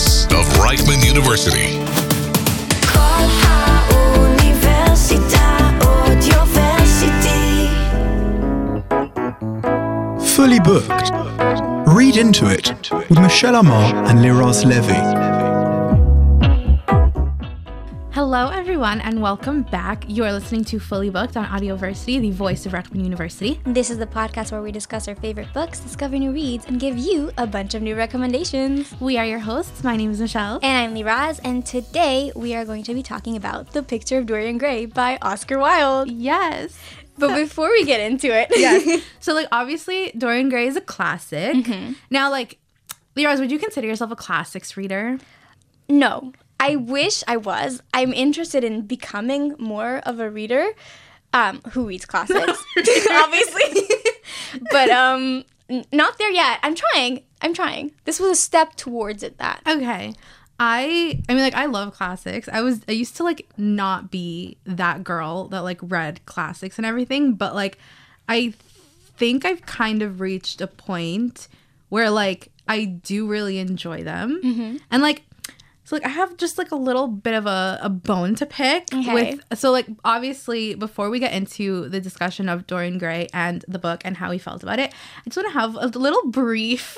Voice of Reichman University. Fully Booked. Read Into It with Michel Amar and Liraz Levy. Hello everyone and welcome back. You are listening to Fully Booked on Audioversity, the voice of Reichman University. This is the podcast where we discuss our favorite books, discover new reads, and give you a bunch of new recommendations. We are your hosts. My name is Michelle. And I'm Liraz, and today we are going to be talking about The Picture of Dorian Gray by Oscar Wilde. Yes. But before we get into it. Yes. So obviously Dorian Gray is a classic. Mm-hmm. Now Liraz, would you consider yourself a classics reader? No. I wish I was. I'm interested in becoming more of a reader who reads classics, obviously. But not there yet. I'm trying. This was a step towards it. That. Okay. I mean, I love classics. I used to not be that girl that read classics and everything. But I think I've kind of reached a point where I do really enjoy them. Mm-hmm. And I have just a little bit of a bone to pick. Okay. Obviously, before we get into the discussion of Dorian Gray and the book and how we felt about it, I just want to have a little brief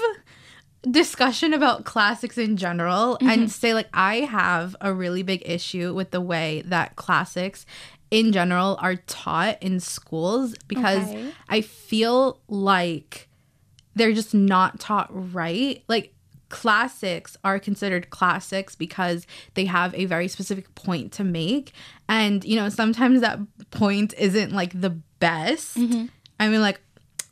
discussion about classics in general. Mm-hmm. And say, I have a really big issue with the way that classics in general are taught in schools, because okay. I feel like they're just not taught right. Classics are considered classics because they have a very specific point to make, and sometimes that point isn't the best. Mm-hmm. I mean,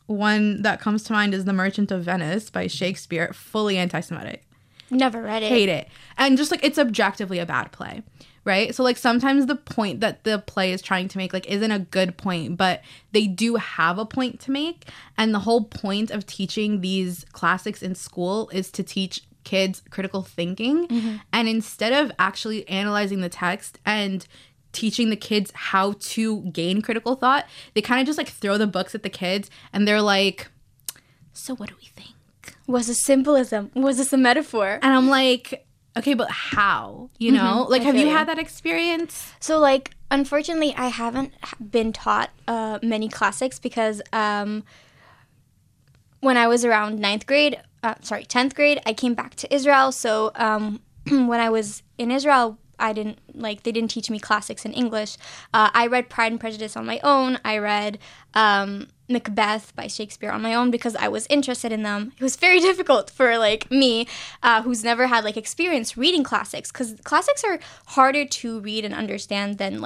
one that comes to mind is The Merchant of Venice by Shakespeare. Fully anti-Semitic. Never read it. Hate it. And just it's objectively a bad play, right? So sometimes the point that the play is trying to make isn't a good point, but they do have a point to make. And the whole point of teaching these classics in school is to teach kids critical thinking. Mm-hmm. And instead of actually analyzing the text and teaching the kids how to gain critical thought, they kind of just throw the books at the kids and they're so what do we think? Was it symbolism? Was this a metaphor? And I'm okay, but how? You know? Mm-hmm, have you had that experience? So, unfortunately, I haven't been taught many classics because when I was around 10th grade, I came back to Israel. So, when I was in Israel, they didn't teach me classics in English. I read Pride and Prejudice on my own. I read Macbeth by Shakespeare on my own because I was interested in them. It was very difficult for me, who's never had experience reading classics, because classics are harder to read and understand than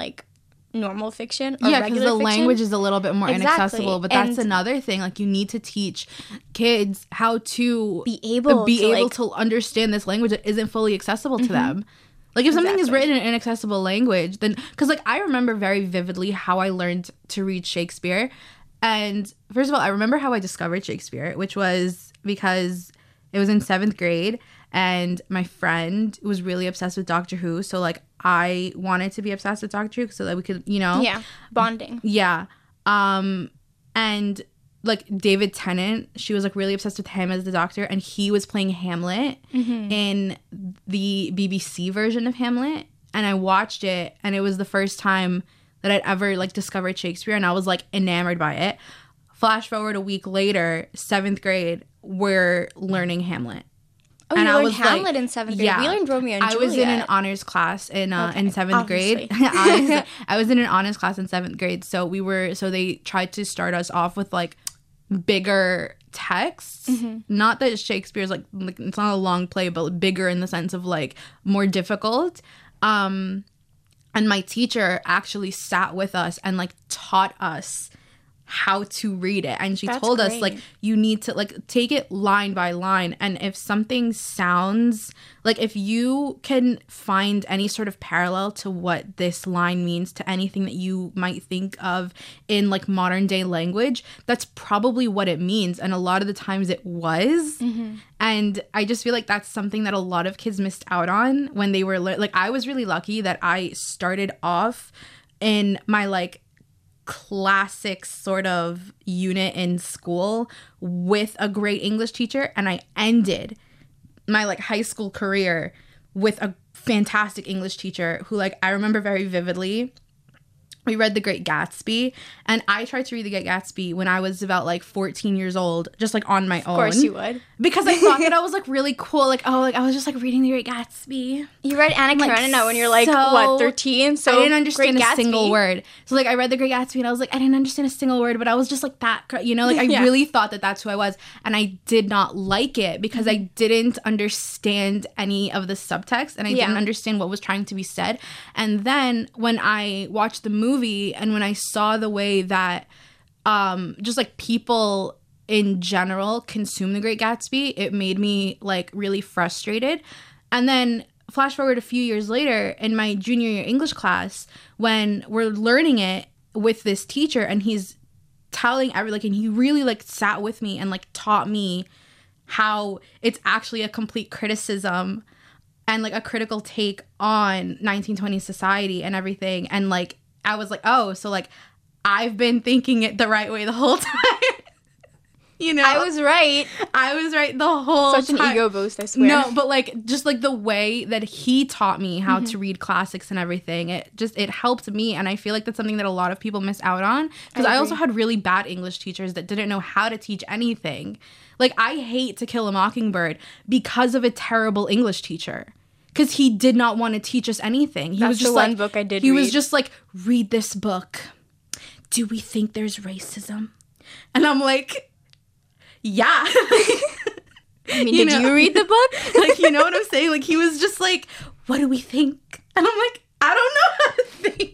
normal fiction or regular fiction. Yeah, because the language is a little bit more inaccessible. But that's another thing. You need to teach kids how to be able to understand this language that isn't fully accessible to mm-hmm. them. If something is written in an inaccessible language, then... Because, I remember very vividly how I learned to read Shakespeare. And, first of all, I remember how I discovered Shakespeare, which was because it was in 7th grade, and my friend was really obsessed with Doctor Who. So, I wanted to be obsessed with Doctor Who so that we could, Yeah, bonding. Yeah. And, David Tennant, she was, really obsessed with him as the Doctor, and he was playing Hamlet mm-hmm. in the BBC version of Hamlet, and I watched it, and it was the first time that I'd ever discovered Shakespeare, and I was enamored by it. Flash forward a week later, 7th grade, we're learning Hamlet. Oh, and you learned Hamlet in 7th grade. Yeah. We learned Romeo and Juliet. I was in an honors class in 7th grade. I was in an honors class in 7th grade, so they tried to start us off with bigger texts. Mm-hmm. Not that Shakespeare's it's not a long play, but bigger in the sense of more difficult. And my teacher actually sat with us and taught us how to read it, and she told us you need to take it line by line, and if something sounds if you can find any sort of parallel to what this line means to anything that you might think of in modern day language, that's probably what it means, and a lot of the times it was. Mm-hmm. And I just feel that's something that a lot of kids missed out on when they were I was really lucky that I started off in my classic sort of unit in school with a great English teacher, and I ended my like high school career with a fantastic English teacher who like I remember very vividly. We read The Great Gatsby, and I tried to read The Great Gatsby when I was about, like, 14 years old, just, like, on my own. Of course you would. Because I thought that I was, like, really cool. Like, oh, like, I was just, like, reading The Great Gatsby. You read Anna Karenina like, when you're, like, so what, 13? So I didn't understand a single word. So, like, I read The Great Gatsby, and I was, like, I didn't understand a single word, but I was just, like, that, you know? Like, I really thought that that's who I was, and I did not like it because I didn't understand any of the subtext, and I didn't understand what was trying to be said. And then when I watched the movie and when I saw the way that just like people in general consume The Great Gatsby, it made me like really frustrated. And then flash forward a few years later in my junior year English class when we're learning it with this teacher and he's telling everyone like, and he really like sat with me and like taught me how it's actually a complete criticism and like a critical take on 1920s society and everything, and like I was like, oh, so, like, I've been thinking it the right way the whole time. You know? I was right the whole time. Such an ego boost, I swear. No, but, like, just, like, the way that he taught me how to read classics and everything, it helped me. And I feel like that's something that a lot of people miss out on. Because I also had really bad English teachers that didn't know how to teach anything. Like, I hate To Kill a Mockingbird because of a terrible English teacher. Because he did not want to teach us anything. He was just the like, one book I did he read. Was just like, read this book. Do we think there's racism? And I'm like, yeah. I mean, you read the book? Like, you know what I'm saying? Like, he was just like, what do we think? And I'm like, I don't know how to think.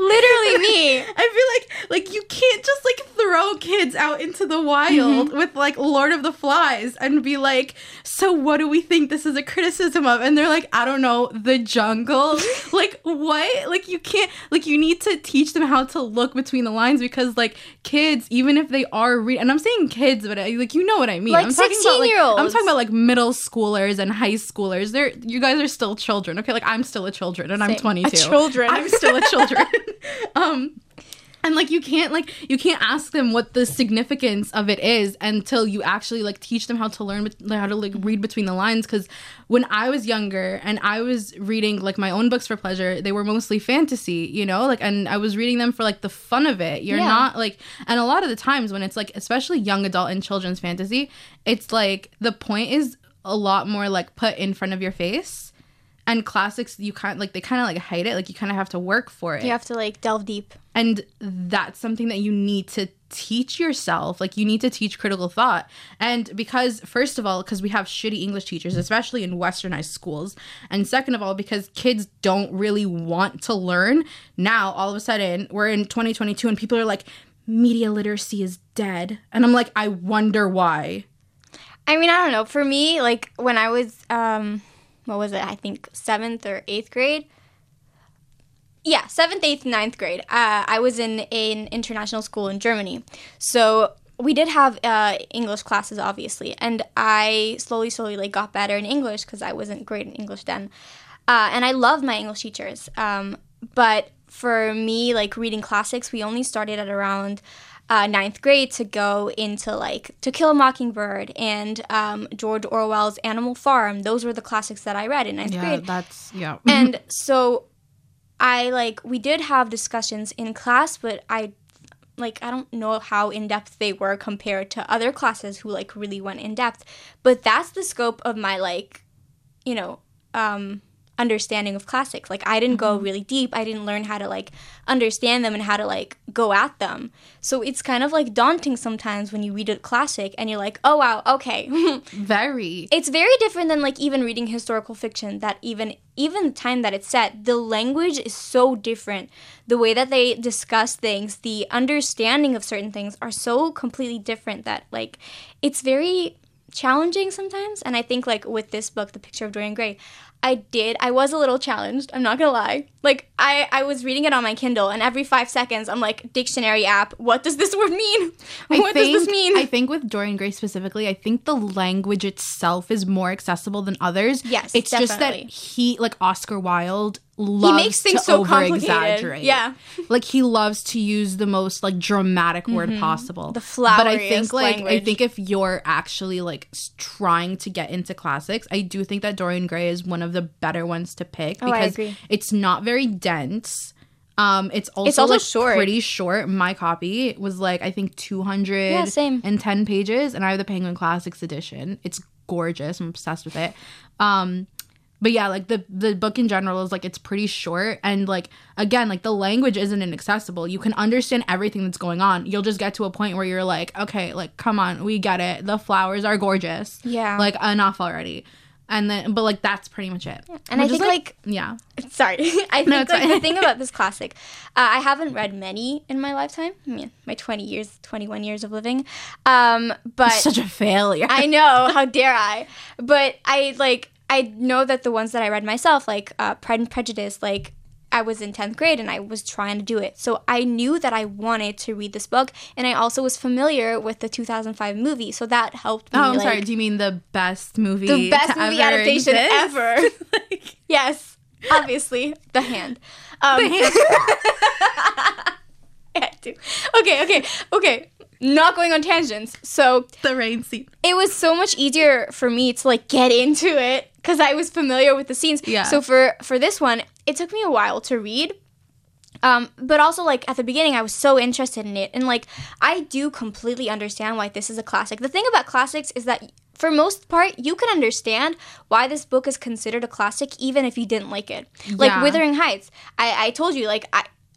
Literally me. I feel like you can't just like throw kids out into the wild with like Lord of the Flies and be like, so what do we think this is a criticism of? And they're like, I don't know, the jungle. Like what? Like you can't, like you need to teach them how to look between the lines, because like kids, even if they are and I'm saying kids, but like you know what I mean. Like I'm talking 16-year-olds. About like, I'm talking about like middle schoolers and high schoolers. You guys are still children, okay? Like I'm still a children and same. I'm 22. I'm still a children. And like you can't ask them what the significance of it is until you actually like teach them how to learn how to like read between the lines. Because when I was younger and I was reading like my own books for pleasure, they were mostly fantasy, you know, like, and I was reading them for like the fun of it. You're not like, and a lot of the times when it's like especially young adult and children's fantasy, it's like the point is a lot more like put in front of your face. And classics, you can't, like, they kind of, like, hide it. Like, you kind of have to work for it. You have to, like, delve deep. And that's something that you need to teach yourself. Like, you need to teach critical thought. And because, first of all, because we have shitty English teachers, especially in westernized schools. And second of all, because kids don't really want to learn. Now, all of a sudden, we're in 2022 and people are like, media literacy is dead. And I'm like, I wonder why. I mean, I don't know. For me, like, when I was... what was it? I think 7th or 8th grade. Yeah, 7th, 8th, 9th grade. I was in an international school in Germany. So we did have English classes, obviously. And I slowly, like, got better in English because I wasn't great in English then. And I loved my English teachers. But for me, like, reading classics, we only started at around... 9th grade to go into like To Kill a Mockingbird and George Orwell's Animal Farm. Those were the classics that I read in 9th grade. Yeah. And so we did have discussions in class, but I don't know how in-depth they were compared to other classes who like really went in-depth. But that's the scope of my understanding of classics. Like, I didn't go really deep. I didn't learn how to, like, understand them and how to, like, go at them. So it's kind of, like, daunting sometimes when you read a classic and you're like, oh, wow, okay. Very. It's very different than, like, even reading historical fiction, that even the time that it's set, the language is so different. The way that they discuss things, the understanding of certain things are so completely different that, like, it's very... challenging sometimes. And I think like with this book, The Picture of Dorian Gray, I was a little challenged, I'm not gonna lie. Like, I was reading it on my Kindle, and every 5 seconds, I'm like, dictionary app, what does this word mean? I think with Dorian Gray specifically, I think the language itself is more accessible than others. Yes, it's definitely. Just that he, like Oscar Wilde, loves makes things to so over-exaggerate. Yeah. Like, he loves to use the most, like, dramatic word possible. The flowery language. But I think, like, language. I think if you're actually, like, trying to get into classics, I do think that Dorian Gray is one of the better ones to pick. Because I agree. It's not very dense. It's also like, short. Pretty short. My copy was, like, I think 210 pages. And I have the Penguin Classics edition. It's gorgeous. I'm obsessed with it. But yeah, like, the book in general is, like, it's pretty short. And, like, again, like, the language isn't inaccessible. You can understand everything that's going on. You'll just get to a point where you're like, okay, like, come on, we get it. The flowers are gorgeous. Yeah. Like, enough already. And then, but, like, that's pretty much it. Yeah. And the thing about this classic, I haven't read many in my lifetime. I mean, my 21 years of living. But it's such a failure. I know. How dare I? But I know that the ones that I read myself, like Pride and Prejudice, like I was in 10th grade and I was trying to do it. So I knew that I wanted to read this book. And I also was familiar with the 2005 movie. So that helped me. Oh, I'm sorry. Do you mean the best movie? The best movie adaptation ever. Like, yes. Obviously. The Hand. The Hand. I had to. Okay. Not going on tangents. So the rain scene. It was so much easier for me to like get into it because I was familiar with the scenes. Yeah. So for this one, it took me a while to read. But also like at the beginning, I was so interested in it. And like I do completely understand why this is a classic. The thing about classics is that for most part, you can understand why this book is considered a classic even if you didn't like it. Like Wuthering Heights. I told you like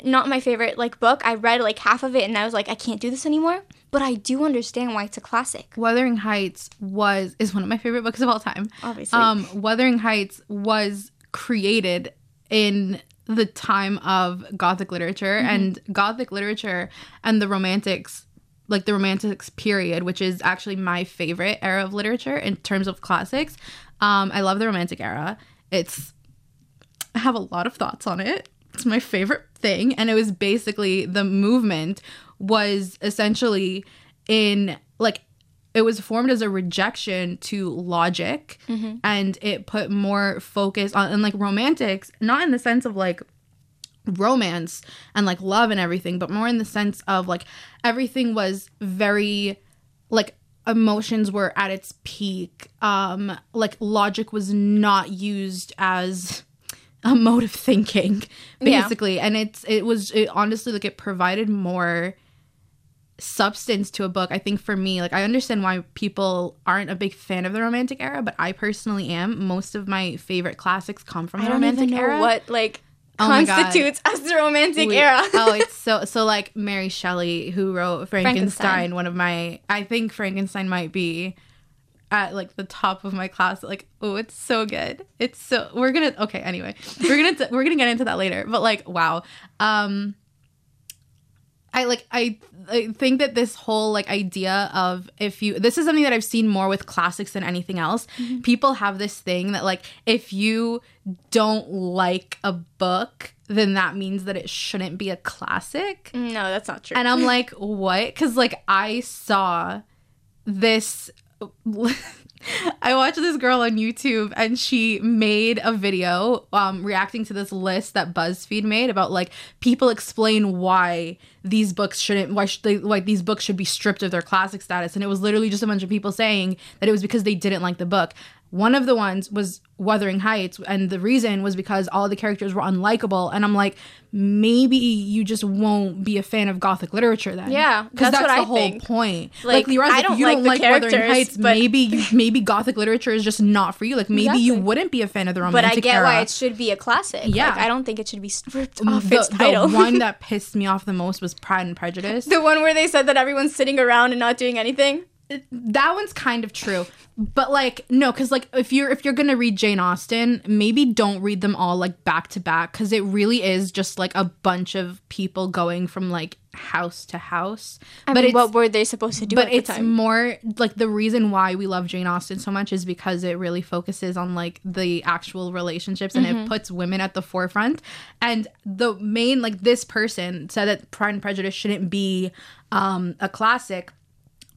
not my favorite, like, book. I read, like, half of it, and I was like, I can't do this anymore. But I do understand why it's a classic. Wuthering Heights is one of my favorite books of all time. Obviously. Wuthering Heights was created in the time of Gothic literature, and Gothic literature and the Romantics, like, the Romantics period, which is actually my favorite era of literature in terms of classics. I love the Romantic era. I have a lot of thoughts on it. It's my favorite thing, and it was basically the movement was essentially in like it was formed as a rejection to logic, and it put more focus on and like romantics, not in the sense of like romance and like love and everything, but more in the sense of like everything was very like emotions were at its peak, like logic was not used as a mode of thinking, basically. Yeah. And it honestly, like, it provided more substance to a book. I think for me, like, I understand why people aren't a big fan of the Romantic era, but I personally am. Most of my favorite classics come from the Romantic era. I don't even know what, like, constitutes as the Romantic era. Oh, it's so, like, Mary Shelley, who wrote Frankenstein, I think Frankenstein might be at like the top of my class, like, oh, it's so good. We're gonna get into that later. But like, wow, I think that this whole like idea of this is something that I've seen more with classics than anything else. People have this thing that like if you don't like a book, then that means that it shouldn't be a classic. No, that's not true. And I'm like, what? Because like I saw this. I watched this girl on YouTube and she made a video reacting to this list that BuzzFeed made about like people explain why these books these books should be stripped of their classic status, and it was literally just a bunch of people saying that it was because they didn't like the book. One of the ones was Wuthering Heights, and the reason was because all the characters were unlikable. And I'm like, maybe you just won't be a fan of Gothic literature then. Yeah, because that's the whole point. Like, if you don't like Wuthering Heights, maybe Gothic literature is just not for you. Like, maybe you wouldn't be a fan of the Romantic era. But I get why it should be a classic. Yeah, like, I don't think it should be stripped off its title. The one that pissed me off the most was Pride and Prejudice. The one where they said that everyone's sitting around and not doing anything. That one's kind of true, but like no, because like if you're gonna read Jane Austen, maybe don't read them all like back to back, because it really is just like a bunch of people going from like house to house. I mean, what were they supposed to do at the time? But it's more, like, the reason why we love Jane Austen so much is because it really focuses on, like, the actual relationships, and it puts women at the forefront. And the main, like, this person said that Pride and Prejudice shouldn't be a classic.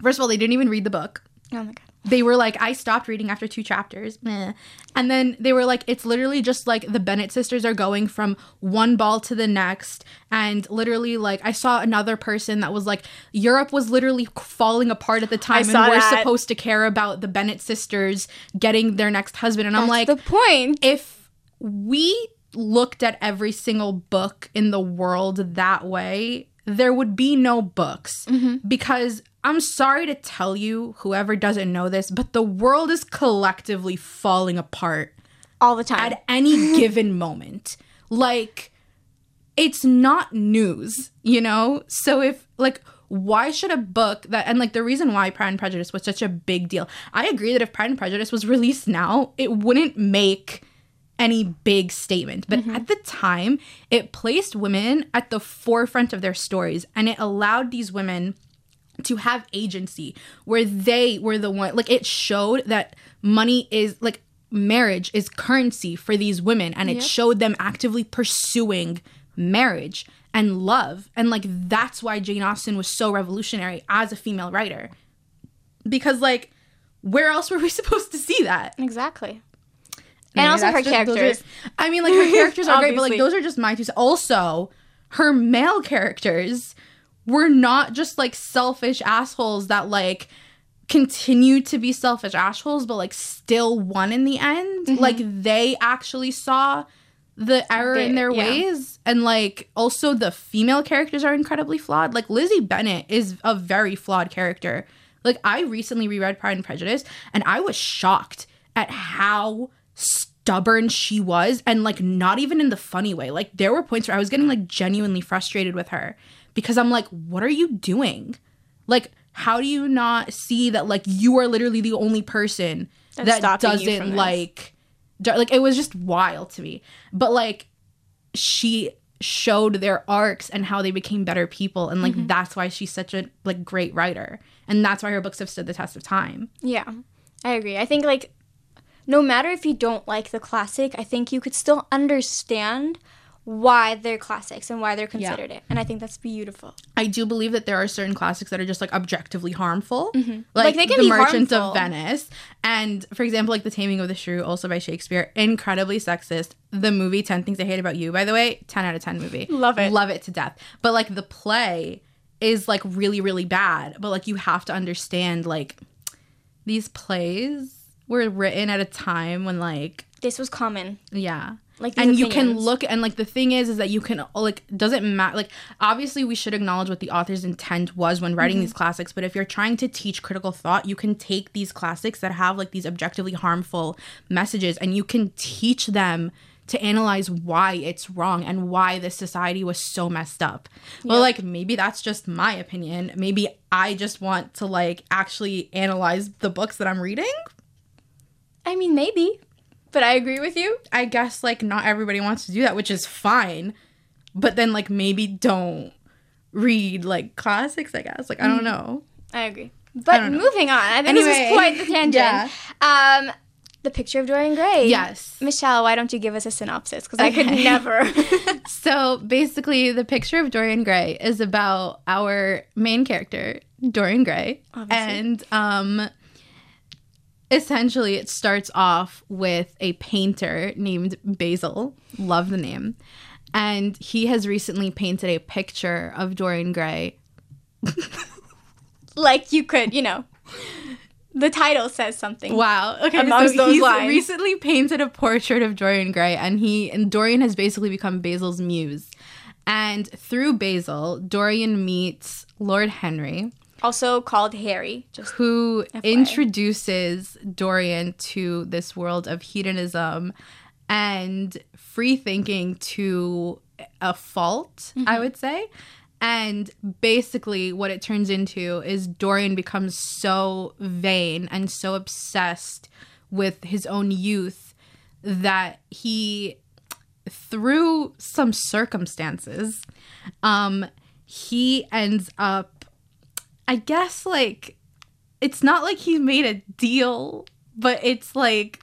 First of all, they didn't even read the book. Oh, my God. They were like, I stopped reading after 2 chapters. Meh. And then they were like, it's literally just like the Bennett sisters are going from one ball to the next. And literally, like, I saw another person that was like, Europe was literally falling apart at the time. And we're supposed to care about the Bennett sisters getting their next husband. And I'm like, that's the point. If we looked at every single book in the world that way, there would be no books. Because I'm sorry to tell you, whoever doesn't know this, but the world is collectively falling apart. All the time. At any given moment. Like, it's not news, you know? So if, like, why should a book that... And, like, the reason why Pride and Prejudice was such a big deal. I agree that if Pride and Prejudice was released now, it wouldn't make any big statement. But at the time, it placed women at the forefront of their stories. And it allowed these women to have agency, where they were the one, like, it showed that money is, like, marriage is currency for these women, and it showed them actively pursuing marriage and love. And, like, that's why Jane Austen was so revolutionary as a female writer, because, like, where else were we supposed to see that? Exactly. And also her characters. I mean, like, her characters are great, but, like, those are just my two. Also, her male characters were not just, like, selfish assholes that, like, continue to be selfish assholes, but, like, still won in the end. Like, they actually saw the error in their ways. And, like, also the female characters are incredibly flawed. Like, Lizzie Bennet is a very flawed character. Like, I recently reread Pride and Prejudice, and I was shocked at how stubborn she was. And, like, not even in the funny way. Like, there were points where I was getting, like, genuinely frustrated with her. Because I'm like, what are you doing? Like, how do you not see that, like, you are literally the only person that doesn't, like... Like, it was just wild to me. But, like, she showed their arcs and how they became better people. And, like, that's why she's such a, like, great writer. And that's why her books have stood the test of time. Yeah, I agree. I think, like, no matter if you don't like the classic, I think you could still understand why they're classics and why they're considered it. And I think that's beautiful. I do believe that there are certain classics that are just, like, objectively harmful. Like, they can be harmful. The Merchant of Venice. And, for example, like, The Taming of the Shrew, also by Shakespeare, incredibly sexist. The movie 10 Things I Hate About You, by the way, 10 out of 10 movie. Love it. Love it to death. But, like, the play is, like, really, really bad. But, like, you have to understand, like, these plays were written at a time when, like... This was common. Yeah. Like, and you can look, and, like, the thing is that you can, like, doesn't matter, like, obviously we should acknowledge what the author's intent was when writing these classics, but if you're trying to teach critical thought, you can take these classics that have, like, these objectively harmful messages, and you can teach them to analyze why it's wrong and why this society was so messed up. Well, like, maybe that's just my opinion. Maybe I just want to, like, actually analyze the books that I'm reading. I mean, maybe. But I agree with you. I guess, like, not everybody wants to do that, which is fine. But then, like, maybe don't read, like, classics, I guess. Like, I don't know. I agree. But moving on. I think this was quite the tangent. The Picture of Dorian Gray. Yes. Michelle, why don't you give us a synopsis? Because I could never. So, basically, The Picture of Dorian Gray is about our main character, Dorian Gray. Obviously. And, essentially, it starts off with a painter named Basil. Love the name. And he has recently painted a picture of Dorian Gray. Like, you could, you know. The title says something. Wow. Okay, amongst so those lines. He's recently painted a portrait of Dorian Gray, and Dorian has basically become Basil's muse. And through Basil, Dorian meets Lord Henry, also called Harry, who introduces Dorian to this world of hedonism and free thinking to a fault, I would say. And basically what it turns into is Dorian becomes so vain and so obsessed with his own youth that he, through some circumstances, he ends up, I guess, like, it's not like he made a deal, but it's like,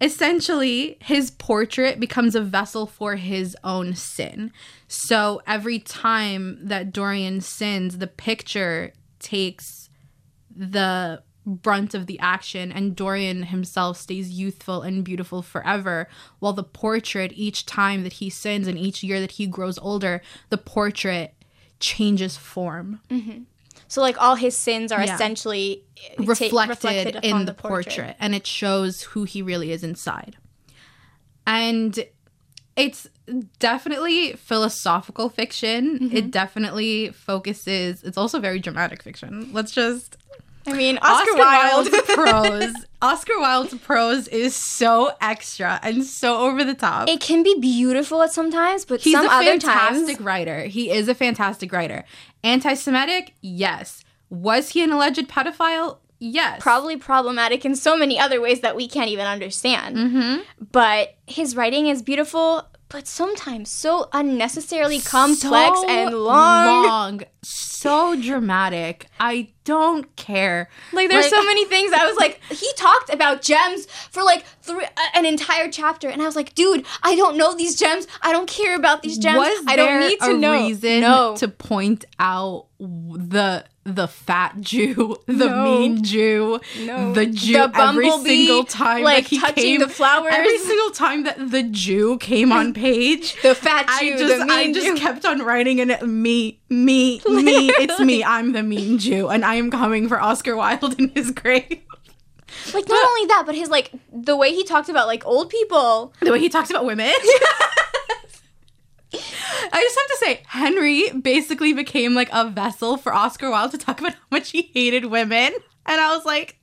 essentially, his portrait becomes a vessel for his own sin. So every time that Dorian sins, the picture takes the brunt of the action, and Dorian himself stays youthful and beautiful forever, while the portrait, each time that he sins and each year that he grows older, the portrait changes form. Mm-hmm. So, like, all his sins are essentially reflected in the portrait. And it shows who he really is inside. And it's definitely philosophical fiction. Mm-hmm. It definitely focuses... It's also very dramatic fiction. Let's just... I mean, Oscar Wilde's prose is so extra and so over the top. It can be beautiful at sometimes, but some other times... He's a fantastic writer. He is a fantastic writer. Anti-Semitic? Yes. Was he an alleged pedophile? Yes. Probably problematic in so many other ways that we can't even understand. Mm-hmm. But his writing is beautiful, but sometimes so unnecessarily complex and long. So dramatic. I don't care. Like, there's so many things. I was like, he talked about gems for like an entire chapter. And I was like, dude, I don't know these gems. I don't care about these gems. I don't need to know. Was there a reason to point out the fat Jew, the mean Jew, the Jew, the bumblebee, every single time, like, that he touching came, the flowers, every single time that the Jew came on page, the fat Jew, I just kept on writing in it, me, it's me, I'm the mean Jew, and I am coming for Oscar Wilde in his grave. Like, not only that, but his, like, the way he talked about, like, old people, the way he talks about women. I just have to say, Henry basically became, like, a vessel for Oscar Wilde to talk about how much he hated women. And I was like...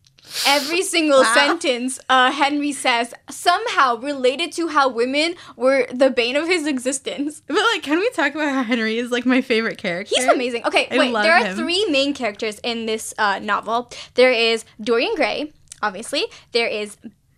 Every single sentence Henry says somehow related to how women were the bane of his existence. But, like, can we talk about how Henry is, like, my favorite character? He's amazing. Okay, there are three main characters in this novel. There is Dorian Gray, obviously. There is...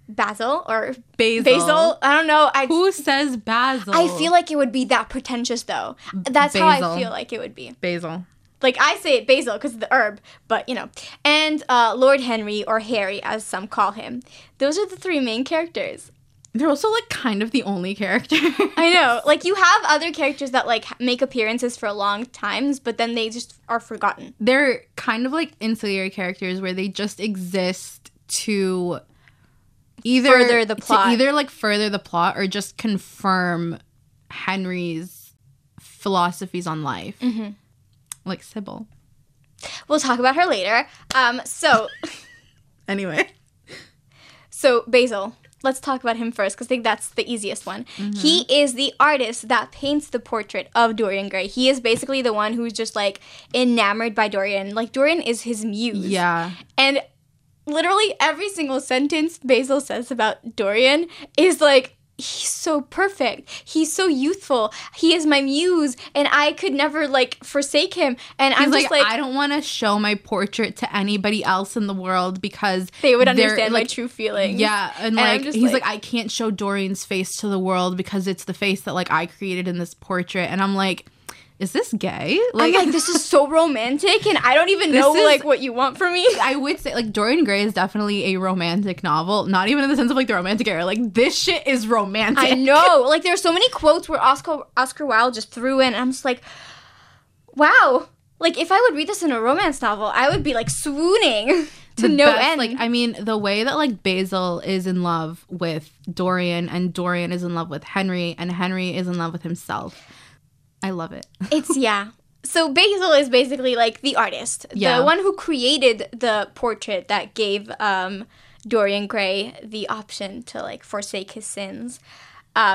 Basil. I don't know. Who says Basil? I feel like it would be that pretentious, though. That's Basil. How I feel like it would be. Basil. Like, I say it Basil because of the herb, but, you know. And Lord Henry, or Harry, as some call him. Those are the three main characters. They're also, like, kind of the only character. I know. Like, you have other characters that, like, make appearances for long times, but then they just are forgotten. They're kind of, like, ancillary characters where they just exist to... further the plot or just confirm Henry's philosophies on life. Mm-hmm. Like Sybil. We'll talk about her later. Anyway. So, Basil. Let's talk about him first, because I think that's the easiest one. Mm-hmm. He is the artist that paints the portrait of Dorian Gray. He is basically the one who's just, like, enamored by Dorian. Like, Dorian is his muse. Yeah. And... literally every single sentence Basil says about Dorian is like, he's so perfect. He's so youthful. He is my muse, and I could never, like, forsake him. And I'm just like, I don't want to show my portrait to anybody else in the world because they would understand, like, my true feelings. Yeah, and like, he's like, I can't show Dorian's face to the world because it's the face that, like, I created in this portrait. And I'm like, is this gay? Like, I'm like, this is so romantic, and I don't even know, like, what you want from me. I would say, like, Dorian Gray is definitely a romantic novel. Not even in the sense of, like, the romantic era. Like, this shit is romantic. I know. Like, there are so many quotes where Oscar Wilde just threw in, and I'm just like, wow. Like, if I would read this in a romance novel, I would be, like, swooning to no end. Like, I mean, the way that, like, Basil is in love with Dorian, and Dorian is in love with Henry, and Henry is in love with himself. I love it. So Basil is basically, like, the artist. Yeah. The one who created the portrait that gave Dorian Gray the option to, like, forsake his sins,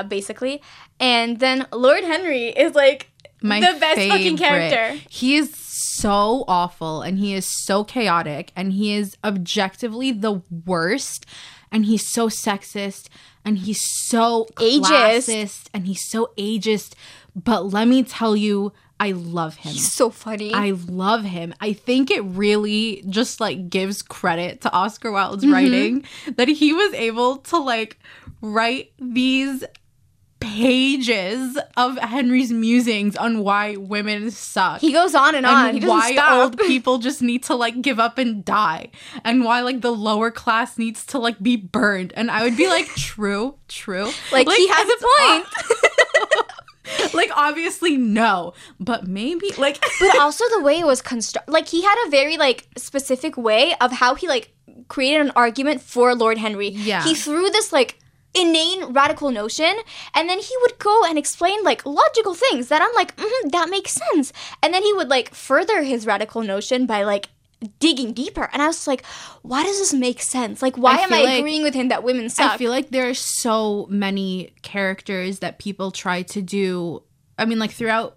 basically. And then Lord Henry is, like, the best fucking character. He is so awful, and he is so chaotic, and he is objectively the worst, and he's so sexist, and he's so classist, and he's so ageist. But let me tell you, I love him. He's so funny. I love him. I think it really just, like, gives credit to Oscar Wilde's writing that he was able to, like, write these pages of Henry's musings on why women suck. He goes on and on. He doesn't stop. Why old people just need to, like, give up and die. And why, like, the lower class needs to, like, be burned. And I would be like, true. Like he has a point. Like, obviously, no. But maybe, like... But also the way it was constructed... Like, he had a very, like, specific way of how he, like, created an argument for Lord Henry. Yeah. He threw this, like, inane radical notion, and then he would go and explain, like, logical things that I'm like, that makes sense. And then he would, like, further his radical notion by, like, digging deeper. And I was like, why does this make sense? Like, why am I agreeing with him that women suck? I feel like there are so many characters that people try to do. I mean, like, throughout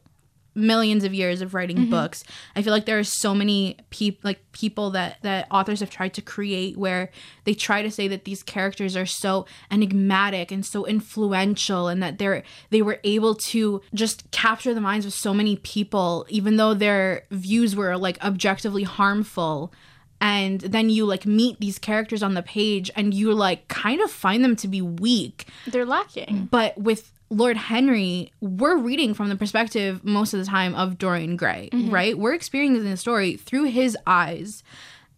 millions of years of writing books, I feel like there are so many people that authors have tried to create where they try to say that these characters are so enigmatic and so influential, and that they were able to just capture the minds of so many people, even though their views were, like, objectively harmful. And then you, like, meet these characters on the page and you, like, kind of find them to be weak. They're lacking. But with Lord Henry, we're reading from the perspective most of the time of Dorian Gray, right? We're experiencing the story through his eyes.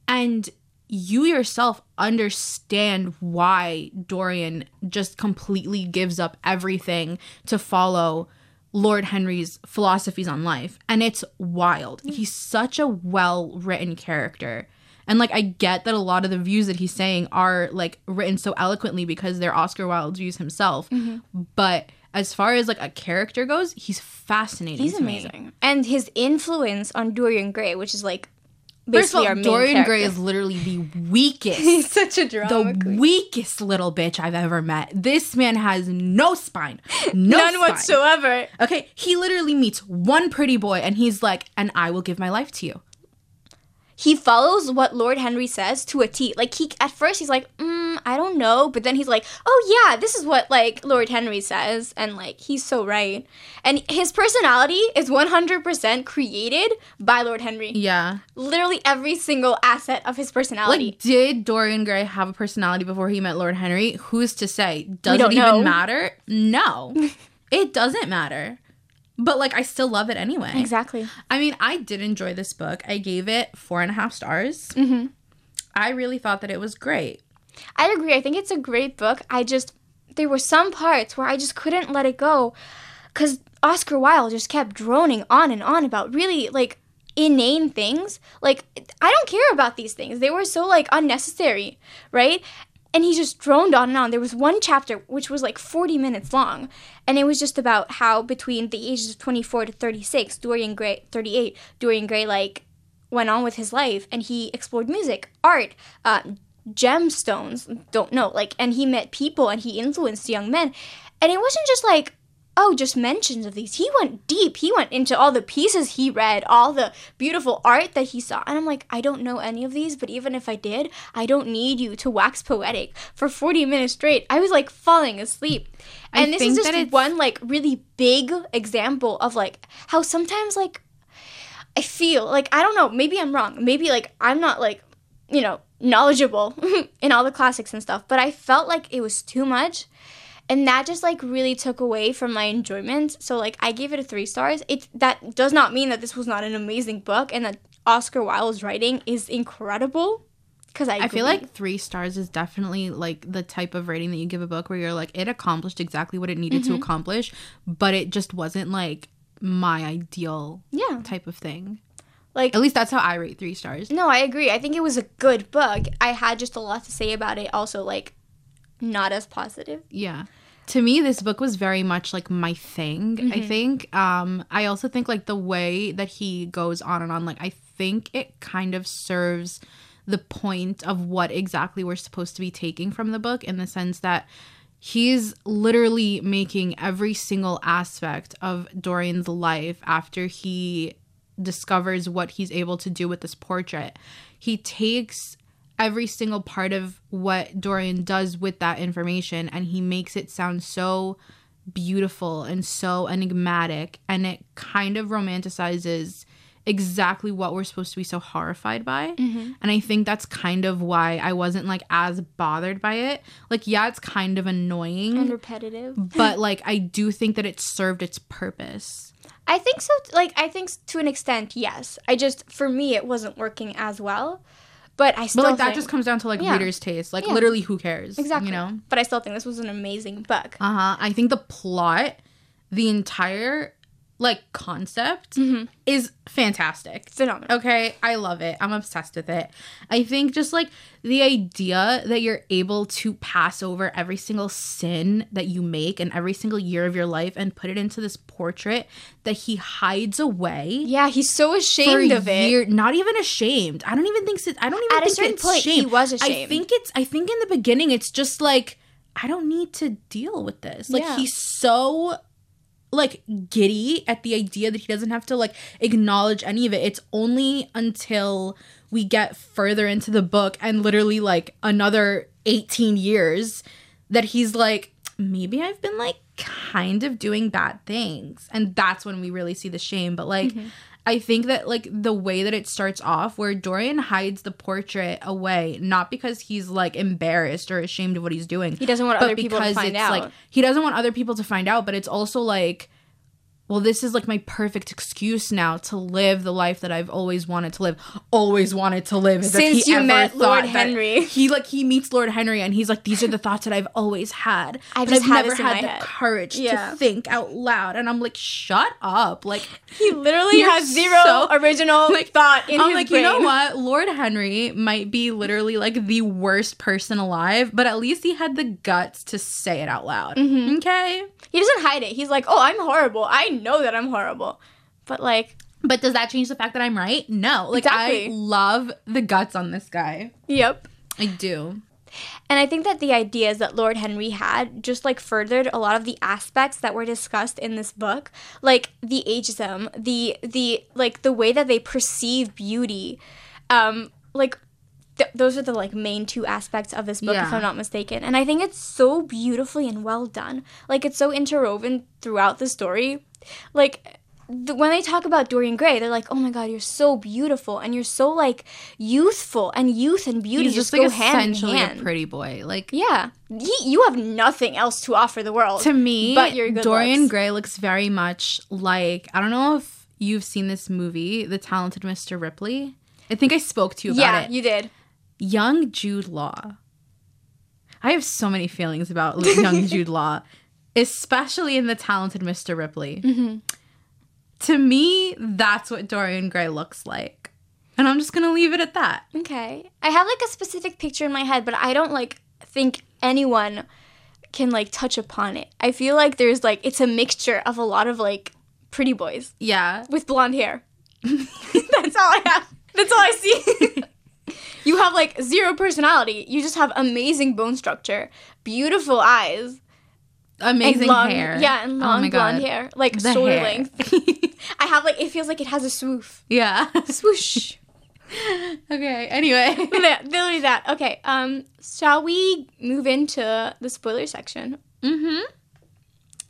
And you yourself understand why Dorian just completely gives up everything to follow Lord Henry's philosophies on life. And it's wild. He's such a well-written character. And, like, I get that a lot of the views that he's saying are, like, written so eloquently because they're Oscar Wilde's views himself. But... as far as, like, a character goes, he's fascinating. He's amazing. Me. And his influence on Dorian Gray, which is, like, basically our main character. Dorian Gray is literally the weakest. He's such a drama queen. The weakest little bitch I've ever met. This man has no spine. None whatsoever. Okay, he literally meets one pretty boy, and he's like, and I will give my life to you. He follows what Lord Henry says to a T. Like, he at first he's like, I don't know. But then he's like, oh, yeah, this is what, like, Lord Henry says. And, like, he's so right. And his personality is 100% created by Lord Henry. Yeah. Literally every single asset of his personality. Like, did Dorian Gray have a personality before he met Lord Henry? Who's to say? Does it even matter? No. It doesn't matter. But, like, I still love it anyway. Exactly. I mean, I did enjoy this book. I gave it 4.5 stars. I really thought that it was great. I agree. I think it's a great book. There were some parts where I just couldn't let it go. Because Oscar Wilde just kept droning on and on about really, like, inane things. Like, I don't care about these things. They were so, like, unnecessary, right? And he just droned on and on. There was one chapter which was like 40 minutes long. And it was just about how between the ages of 24 to 36, Dorian Gray, 38, Dorian Gray, like, went on with his life. And he explored music, art, gemstones, don't know. Like, and he met people and he influenced young men. And it wasn't just like, oh, just mentions of these. He went deep. He went into all the pieces he read, all the beautiful art that he saw. And I'm like, I don't know any of these, but even if I did, I don't need you to wax poetic for 40 minutes straight. I was, like, falling asleep. And this is just one, like, really big example of, like, how sometimes, like, I feel, like, I don't know, maybe I'm wrong. Maybe, like, I'm not, like, you know, knowledgeable in all the classics and stuff. But I felt like it was too much. And that just, like, really took away from my enjoyment. So, like, I gave it a 3 stars. That does not mean that this was not an amazing book and that Oscar Wilde's writing is incredible. Because I feel like 3 stars is definitely, like, the type of rating that you give a book where you're like, it accomplished exactly what it needed to accomplish. But it just wasn't, like, my ideal type of thing. Like, at least that's how I rate 3 stars. No, I agree. I think it was a good book. I had just a lot to say about it also, like... not as positive. Yeah. To me, this book was very much, like, my thing, I think. I also think, like, the way that he goes on and on, like, I think it kind of serves the point of what exactly we're supposed to be taking from the book, in the sense that he's literally making every single aspect of Dorian's life after he discovers what he's able to do with this portrait. He takes... every single part of what Dorian does with that information, and he makes it sound so beautiful and so enigmatic, and it kind of romanticizes exactly what we're supposed to be so horrified by. Mm-hmm. And I think that's kind of why I wasn't like as bothered by it. Like, yeah, it's kind of annoying and repetitive, but like I do think that it served its purpose. I think so. Like, I think to an extent, yes. I just, for me, it wasn't working as well. But I still that just comes down to, like, reader's taste. Like, literally, who cares? Exactly. You know? But I still think this was an amazing book. Uh-huh. I think the plot, the entire, like, concept is fantastic. It's phenomenal. Okay? I love it. I'm obsessed with it. I think just, like, the idea that you're able to pass over every single sin that you make and every single year of your life and put it into this portrait that he hides away. Yeah, he's so ashamed of it. Not even ashamed. I don't even think it's, I don't even think it's shame. At a certain point, he was ashamed. I think in the beginning it's just like, I don't need to deal with this. Like, he's so like giddy at the idea that he doesn't have to like acknowledge any of it. It's only until we get further into the book and literally like another 18 years that he's like, maybe I've been like kind of doing bad things. And that's when we really see the shame. But like, I think that like the way that it starts off where Dorian hides the portrait away, not because he's like embarrassed or ashamed of what he's doing. He doesn't want other people to find out. Like, he doesn't want other people to find out, but it's also like, well, this is like my perfect excuse now to live the life that I've always wanted to live. Always wanted to live. Since you met Lord Henry. He meets Lord Henry and he's like, these are the thoughts that I've always had. I've never had the courage to think out loud. And I'm like, shut up. Like, he literally has zero original thought in his brain. You know what? Lord Henry might be literally like the worst person alive, but at least he had the guts to say it out loud. Mm-hmm. Okay? He doesn't hide it. He's like, oh, I'm horrible. I know that I'm horrible, but does that change the fact that I'm right? No. Like, exactly. I love the guts on this guy. Yep, I do. And I think that the ideas that Lord Henry had just like furthered a lot of the aspects that were discussed in this book, like the ageism, the like the way that they perceive beauty, those are the like main two aspects of this book, if I'm not mistaken. And I think it's so beautifully and well done. Like, it's so interwoven throughout the story. Like, when they talk about Dorian Gray, they're like, oh my God, you're so beautiful and you're so like youthful, and youth and beauty just go hand in hand. He's just like essentially a pretty boy. Like, yeah, you have nothing else to offer the world. To me, but your good Dorian Gray looks very much like, I don't know if you've seen this movie, The Talented Mr. Ripley. I think I spoke to you about it. Yeah, you did. Young Jude Law. I have so many feelings about young Jude Law, especially in The Talented Mr. Ripley. Mm-hmm. To me, that's what Dorian Gray looks like. And I'm just going to leave it at that. Okay. I have like a specific picture in my head, but I don't like think anyone can like touch upon it. I feel like there's like, it's a mixture of a lot of like pretty boys. Yeah. With blonde hair. That's all I have. That's all I see. You have, like, zero personality. You just have amazing bone structure, beautiful eyes. Amazing hair. Yeah, and long blonde hair. Like, shoulder length. I have, like, it feels like it has a swoosh. Yeah. Swoosh. Okay, anyway. Literally that. Okay, shall we move into the spoiler section? Mm-hmm.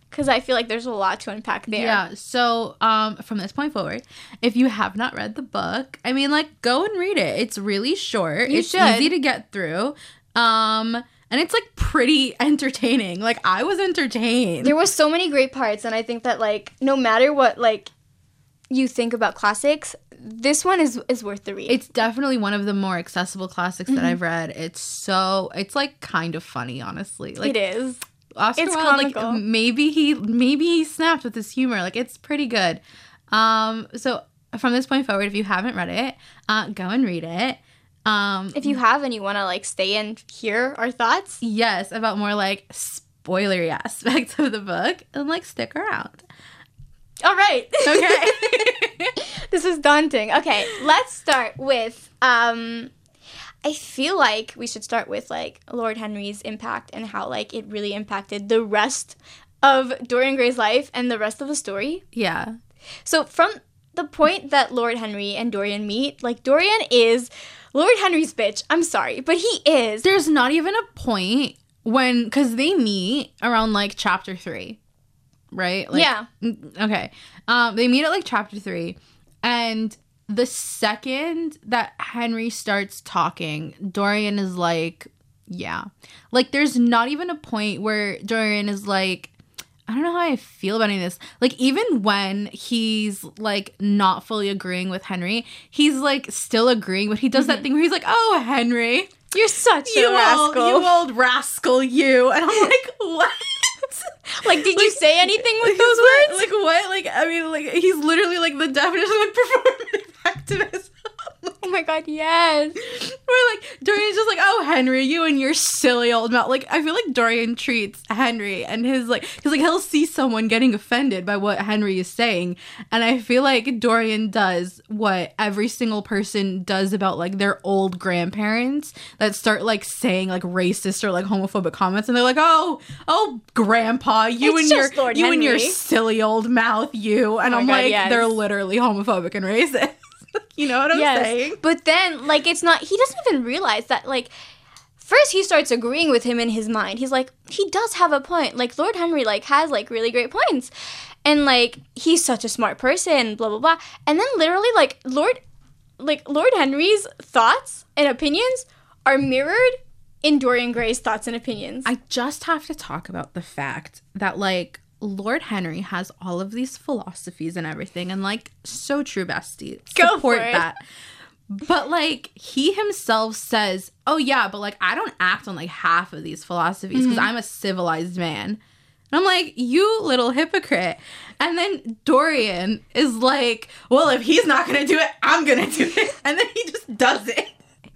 Because I feel like there's a lot to unpack there. Yeah, so from this point forward, if you have not read the book, I mean, like, go and read it. It's really short. It's easy to get through. And it's, like, pretty entertaining. Like, I was entertained. There were so many great parts, and I think that, like, no matter what, like, you think about classics, this one is worth the read. It's definitely one of the more accessible classics that I've read. It's, like, kind of funny, honestly. Like, it is. Oscar Wilde, like, maybe he snapped with his humor. Like, it's pretty good. So from this point forward, if you haven't read it, go and read it. If you have and you want to like stay and hear our thoughts, yes, about more like spoilery aspects of the book, and like stick around. All right. Okay. This is daunting. Okay, let's start with I feel like we should start with, like, Lord Henry's impact and how, like, it really impacted the rest of Dorian Gray's life and the rest of the story. Yeah. So from the point that Lord Henry and Dorian meet, like, Dorian is Lord Henry's bitch. I'm sorry, but he is. There's not even a point when, because they meet around, like, chapter 3, right? Like, yeah. Okay. They meet at, like, chapter 3, and The second that Henry starts talking, Dorian is like, yeah. Like, there's not even a point where Dorian is like, I don't know how I feel about any of this. Like, even when he's, like, not fully agreeing with Henry, he's, like, still agreeing. But he does that thing where he's like, oh, Henry, you're such a rascal. You old rascal, you. And I'm like, what? Like, did you say anything with those words? Like, what? Like, I mean, like, he's literally, like, the definition of, like, performative activism. Like, oh, my God, yes. We're like, Dorian's just like, oh, Henry, you and your silly old mouth. Like, I feel like Dorian treats Henry and his, like, because, like, he'll see someone getting offended by what Henry is saying. And I feel like Dorian does what every single person does about, like, their old grandparents that start, like, saying, like, racist or, like, homophobic comments. And they're like, oh, Grandpa, you and your silly old mouth, you. And I'm like, yes. They're literally homophobic and racist. You know what I'm saying? But then, like, it's not... He doesn't even realize that, like... First, he starts agreeing with him in his mind. He's like, he does have a point. Like, Lord Henry, like, has, like, really great points. And, like, he's such a smart person, blah, blah, blah. And then, literally, like, Lord Henry's thoughts and opinions are mirrored in Dorian Gray's thoughts and opinions. I just have to talk about the fact that, like... Lord Henry has all of these philosophies and everything, and, like, so true, bestie. Go for it. Support that. But, like, he himself says, oh, yeah, but, like, I don't act on, like, half of these philosophies because I'm a civilized man. And I'm like, you little hypocrite. And then Dorian is like, well, if he's not going to do it, I'm going to do it. And then he just does it.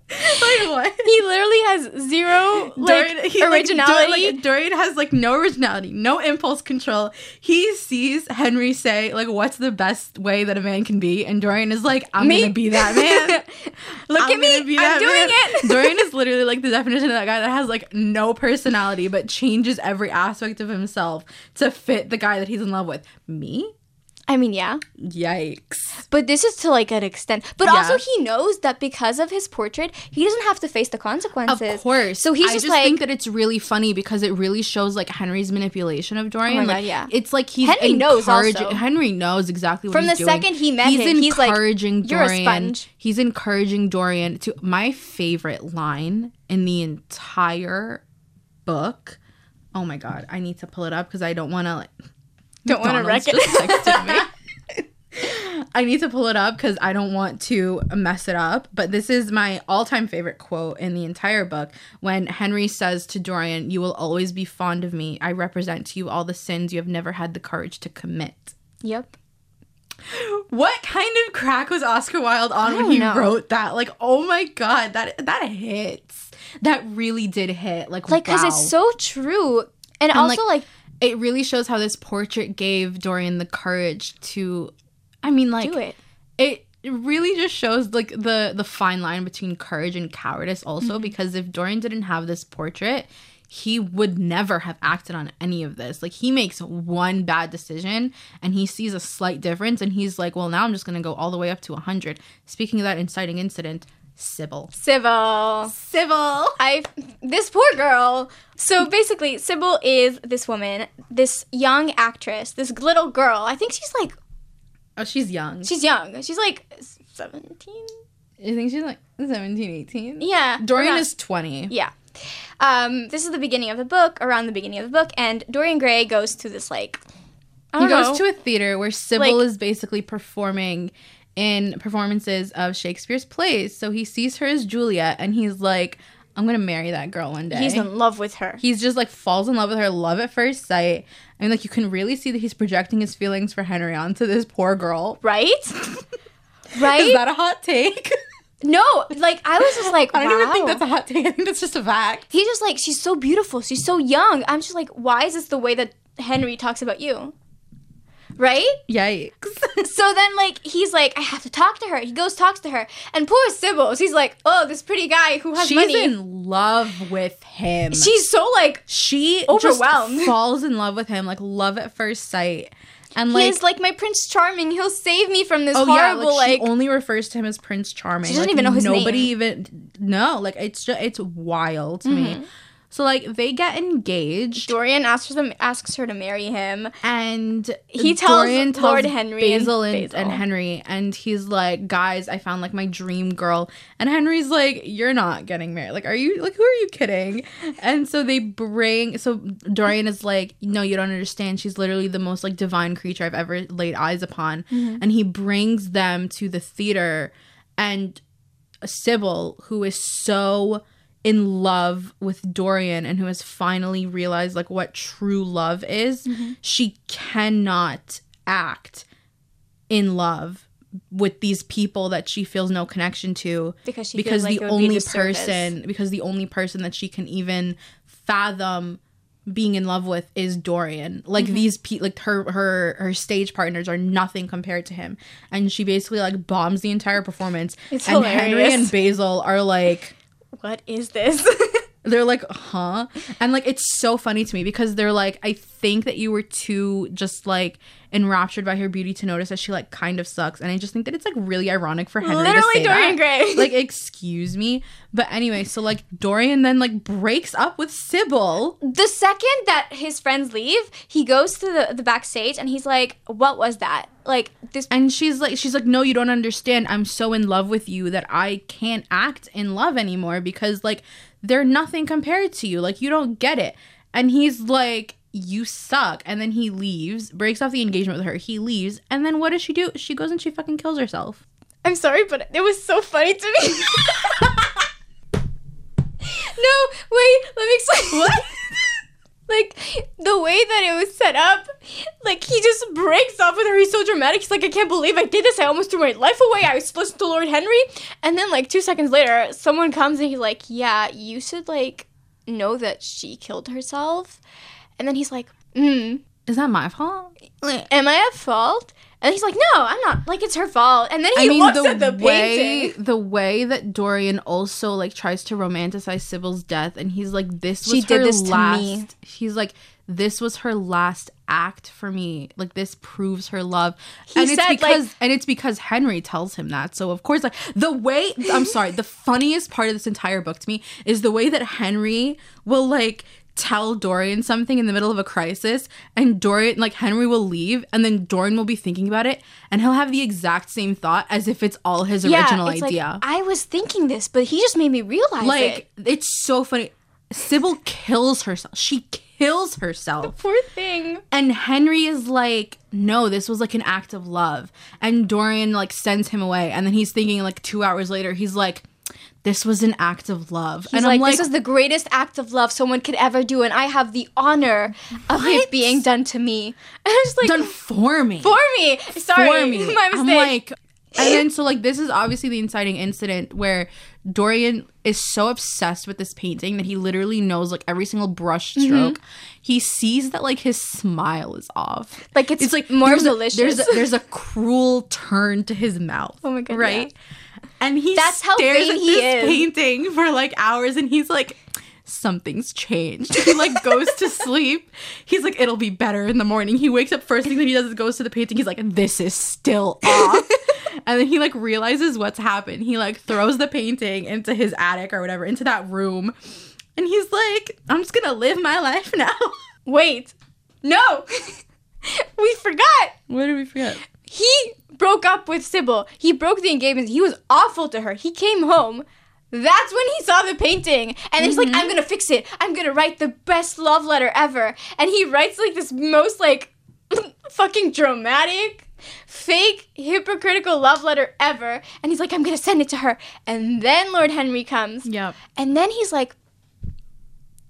Like, what? He literally has zero, like, originality. Dorian has, like, no originality, no impulse control. He sees Henry say, like, what's the best way that a man can be? And Dorian is like, I'm going to be that man. Look at me. I'm doing it. Dorian is literally, like, the definition of that guy that has, like, no personality but changes every aspect of himself to fit the guy that he's in love with. Me? I mean, yeah. Yikes. But this is to, like, an extent. But also he knows that because of his portrait, he doesn't have to face the consequences. Of course. So he's just like... I just think that it's really funny because it really shows, like, Henry's manipulation of Dorian. Oh, my God, yeah. It's like he's encouraging... Henry knows exactly what he's doing. From the second he met him, he's like, you're a sponge. He's encouraging Dorian to... My favorite line in the entire book... Oh, my God. I need to pull it up because I don't want to, like... Don't want to wreck it. I need to pull it up because I don't want to mess it up. But this is my all-time favorite quote in the entire book. When Henry says to Dorian, you will always be fond of me. I represent to you all the sins you have never had the courage to commit. Yep. What kind of crack was Oscar Wilde on when he wrote that? Like, oh my God, that hits. That really did hit. Like, because it's so true. And also, like... It really shows how this portrait gave Dorian the courage to, I mean, like... Do it. It really just shows, like, the fine line between courage and cowardice also, because if Dorian didn't have this portrait, he would never have acted on any of this. Like, he makes one bad decision, and he sees a slight difference, and he's like, well, now I'm just going to go all the way up to 100. Speaking of that inciting incident... Sybil. This poor girl. So basically, Sybil is this woman, this young actress, this little girl. I think she's like... Oh, she's young. She's like 17? I think she's like 17, 18? Yeah. Dorian is 20. Yeah. This is the beginning of the book, around the beginning of the book, and Dorian Gray goes to this, like... He goes to a theater where Sybil is basically performing... in performances of Shakespeare's plays. So he sees her as Juliet, and he's like, I'm going to marry that girl one day. He's in love with her. He's just, like, falls in love with her, love at first sight. I mean, like, you can really see that he's projecting his feelings for Henry onto this poor girl. Right? Right? Is that a hot take? No, like, I was just like, wow. I don't even think that's a hot take. I think that's just a fact. He's just like, she's so beautiful. She's so young. I'm just like, why is this the way that Henry talks about you? Right? Yikes. So then, like, he's like, I have to talk to her. He goes, talks to her. And poor Sybil, she's like, oh, this pretty guy who has money. She's in love with him. She's so, like, overwhelmed. Just falls in love with him, like, love at first sight. And, like, he's like, my Prince Charming. He'll save me from this horrible, like... She only refers to him as Prince Charming. She doesn't even know his name. Nobody even... No, like, it's wild to me. So, like, they get engaged. Dorian asks her to marry him. And he tells Lord Henry Basil and Henry. And he's like, guys, I found, like, my dream girl. And Henry's like, you're not getting married. Like, are you, like, who are you kidding? And so they bring, so Dorian is like, no, you don't understand. She's literally the most, like, divine creature I've ever laid eyes upon. Mm-hmm. And he brings them to the theater. And Sybil, who is so in love with Dorian and who has finally realized, like, what true love is, mm-hmm. she cannot act in love with these people that she feels no connection to, because she feels like the only person, because the only person that she can even fathom being in love with is Dorian. Like, mm-hmm. these her stage partners are nothing compared to him, and she basically, like, bombs the entire performance. It's and hilarious. Henry and Basil are like, what is this? They're like, huh? And, like, it's so funny to me because they're like, I think that you were too just, like, enraptured by her beauty to notice that she, like, kind of sucks. And I just think that it's, like, really ironic for Henry literally to say Dorian that. Gray. Like, excuse me. But anyway, so, like, Dorian then, like, breaks up with Sybil. The second that his friends leave, he goes to the backstage and he's like, what was that? Like, this. And she's like, no, you don't understand. I'm so in love with you that I can't act in love anymore because, like, they're nothing compared to you. Like, you don't get it. And he's like, you suck. And then he leaves, breaks off the engagement with her. He leaves. And then what does she do? She goes and she fucking kills herself. I'm sorry, but it was so funny to me. No, wait, let me explain. What? Like, the way that it was set up, like, he just breaks off with her. He's so dramatic. He's like, I can't believe I did this. I almost threw my life away. I was supposed to Lord Henry. And then, like, 2 seconds later, someone comes and he's like, yeah, you should, like, know that she killed herself. And then he's like, is that my fault? Am I at fault? And he's like, no, I'm not. Like, it's her fault. And then he looks at the painting. The way that Dorian also, like, tries to romanticize Sybil's death. And he's like, she did this to me. He's like, this was her last act for me. Like, this proves her love. And it's because Henry tells him that. So, of course, like, the funniest part of this entire book to me is the way that Henry will, like, tell Dorian something in the middle of a crisis, and Dorian, like, Henry will leave, and then Dorian will be thinking about it, and he'll have the exact same thought as if it's all his original idea. Like, I was thinking this, but he just made me realize it. It's so funny. Sybil kills herself. She kills herself. The poor thing. And Henry is like, no, this was, like, an act of love. And Dorian, like, sends him away, and then he's thinking, like, 2 hours later, he's like, this was an act of love. And I'm like, this is the greatest act of love someone could ever do, and I have the honor of it being done to me. And I'm just like, done for me. For me. Sorry. For me. My mistake. I'm like, and then, so, like, this is obviously the inciting incident where Dorian is so obsessed with this painting that he literally knows, like, every single brush stroke. Mm-hmm. He sees that, like, his smile is off. Like, it's like more delicious. There's a cruel turn to his mouth. Oh my god. Right? Yeah. And he stares at this painting for, like, hours, and he's like, something's changed. He, like, goes to sleep. He's like, it'll be better in the morning. He wakes up, first thing that he does is goes to the painting. He's like, this is still off. And then he, like, realizes what's happened. He, like, throws the painting into his attic or whatever, into that room. And he's like, I'm just gonna live my life now. Wait. No. We forgot. What did we forget? He broke up with Sybil. He broke the engagement. He was awful to her. He came home. That's when he saw the painting. And then he's like, I'm going to fix it. I'm going to write the best love letter ever. And he writes, like, this most, like, fucking dramatic, fake, hypocritical love letter ever. And he's like, I'm going to send it to her. And then Lord Henry comes. Yeah. And then he's like,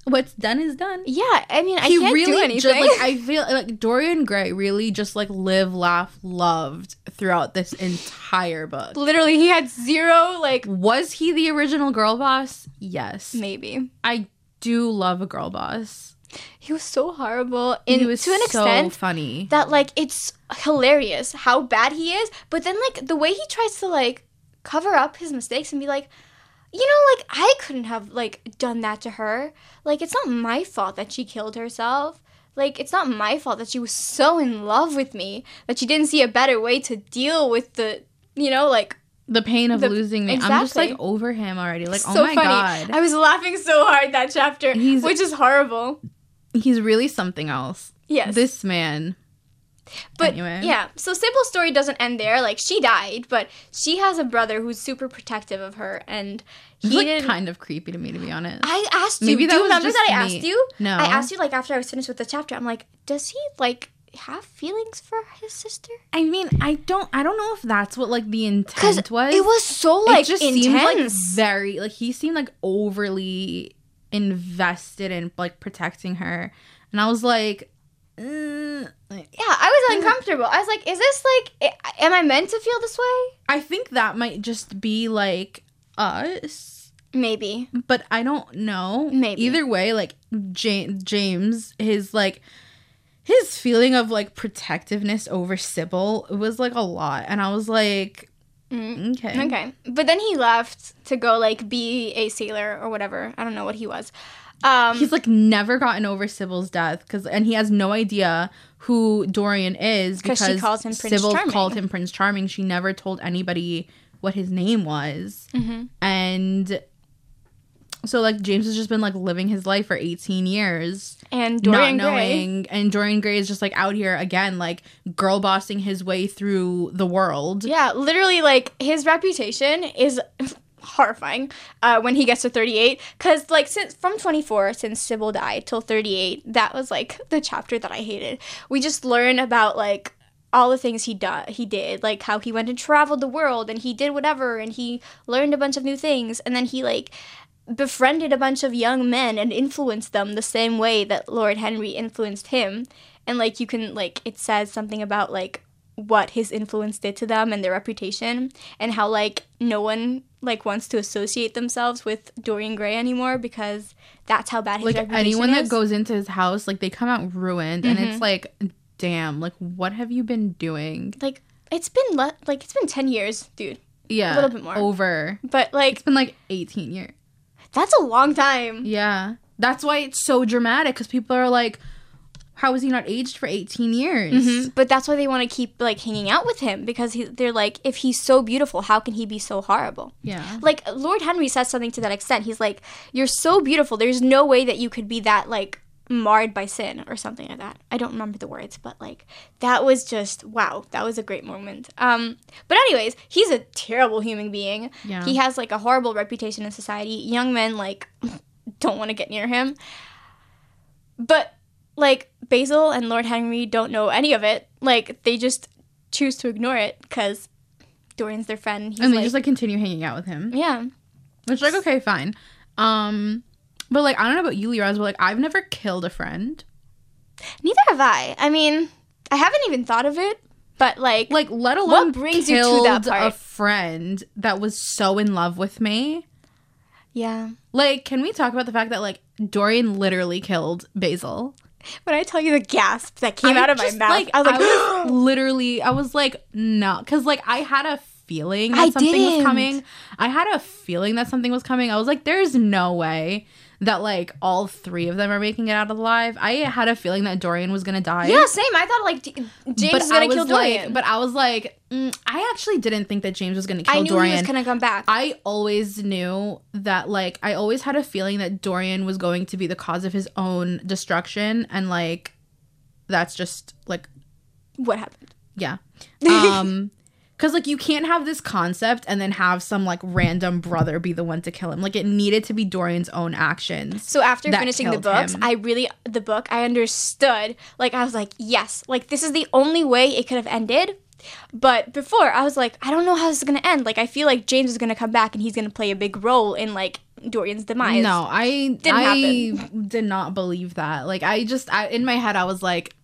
what's done is done. Yeah, I mean, I can't really do anything. I feel like Dorian Gray really just, like, live, laugh, loved throughout this entire book. Literally, he had zero, like... Was he the original girl boss? Yes. Maybe. I do love a girl boss. He was so horrible. And he was to an extent so funny. That, like, it's hilarious how bad he is. But then, like, the way he tries to, like, cover up his mistakes and be like... You know, like, I couldn't have, like, done that to her. Like, it's not my fault that she killed herself. Like, it's not my fault that she was so in love with me that she didn't see a better way to deal with the, you know, like, The pain of losing me. Exactly. I'm just, like, over him already. Like, so oh, my funny. God. I was laughing so hard that chapter, which is horrible. He's really something else. Yes. This man. But, anyway. Yeah. So, Sybil's story doesn't end there. Like, she died, but she has a brother who's super protective of her, and he didn't... kind of creepy to me, to be honest. I asked you. Maybe that do you was remember that I asked you? No. I asked you, like, after I was finished with the chapter, I'm like, does he, like... have feelings for his sister? I mean, I don't know if that's what, like, the intent was. It was so, like, it just intense. Seemed, like, very, like, he seemed, like, overly invested in, like, protecting her. And I was like, yeah, I was uncomfortable. I was like, is this, like, am I meant to feel this way? I think that might just be, like, us. Maybe. But I don't know. Maybe. Either way, like, James, his, like... his feeling of, like, protectiveness over Sybil was, like, a lot. And I was like, okay. Okay. But then he left to go, like, be a sailor or whatever. I don't know what he was. He's, like, never gotten over Sybil's death. And he has no idea who Dorian is because she calls him Prince Sybil Charming. Called him Prince Charming. She never told anybody what his name was. Mm-hmm. And... so, like, James has just been, like, living his life for 18 years. And Dorian Gray. And Dorian Gray is just, like, out here, again, like, girl bossing his way through the world. Yeah, literally, like, his reputation is horrifying when he gets to 38. Because, like, from 24, since Sybil died, till 38, that was, like, the chapter that I hated. We just learn about, like... all the things he did, like how he went and traveled the world and he did whatever and he learned a bunch of new things and then he, like, befriended a bunch of young men and influenced them the same way that Lord Henry influenced him. And, like, you can, like, it says something about, like, what his influence did to them and their reputation and how, like, no one, like, wants to associate themselves with Dorian Gray anymore because that's how bad his reputation is. Like, anyone that goes into his house, like, they come out ruined. Mm-hmm. And it's like... damn, like, what have you been doing? Like, it's been, like, it's been 10 years, dude. Yeah. A little bit more. Over. But, like... it's been, like, 18 years. That's a long time. Yeah. That's why it's so dramatic, because people are like, how is he not aged for 18 years? Mm-hmm. But that's why they want to keep, like, hanging out with him, because they're like, if he's so beautiful, how can he be so horrible? Yeah. Like, Lord Henry says something to that extent. He's like, you're so beautiful, there's no way that you could be that, like... marred by sin or something like that. I don't remember the words, but, like, that was just, wow, that was a great moment. But anyways, he's a terrible human being. Yeah. He has, like, a horrible reputation in society. Young men, like, don't want to get near him. But, like, Basil and Lord Henry don't know any of it. Like, they just choose to ignore it because Dorian's their friend. He's, and they, like, just, like, continue hanging out with him. Yeah. Which, like, okay, fine. But, like, I don't know about you, Liraz, but, like, I've never killed a friend. Neither have I. I mean, I haven't even thought of it, but, like... like, let alone what brings you to that part? A friend that was so in love with me. Yeah. Like, can we talk about the fact that, like, Dorian literally killed Basil? When I tell you the gasp that came out of my mouth, like, I was like... I was like, no. Because, like, I had a feeling that something was coming. I had a feeling that something was coming. I was like, there's no way... that, like, all three of them are making it out alive. I had a feeling that Dorian was gonna die. Yeah, same. I thought, like, James was gonna kill Dorian. Like, but I was like, I actually didn't think that James was gonna kill Dorian. I knew he was gonna come back. I always knew that, like, I always had a feeling that Dorian was going to be the cause of his own destruction. And, like, that's just, like... what happened. Yeah. Because, like, you can't have this concept and then have some, like, random brother be the one to kill him. Like, it needed to be Dorian's own actions. So after finishing the books, I understood. Like, I was like, yes. Like, this is the only way it could have ended. But before, I was like, I don't know how this is going to end. Like, I feel like James is going to come back and he's going to play a big role in, like, Dorian's demise. No, I did not believe that. Like, in my head, I was like,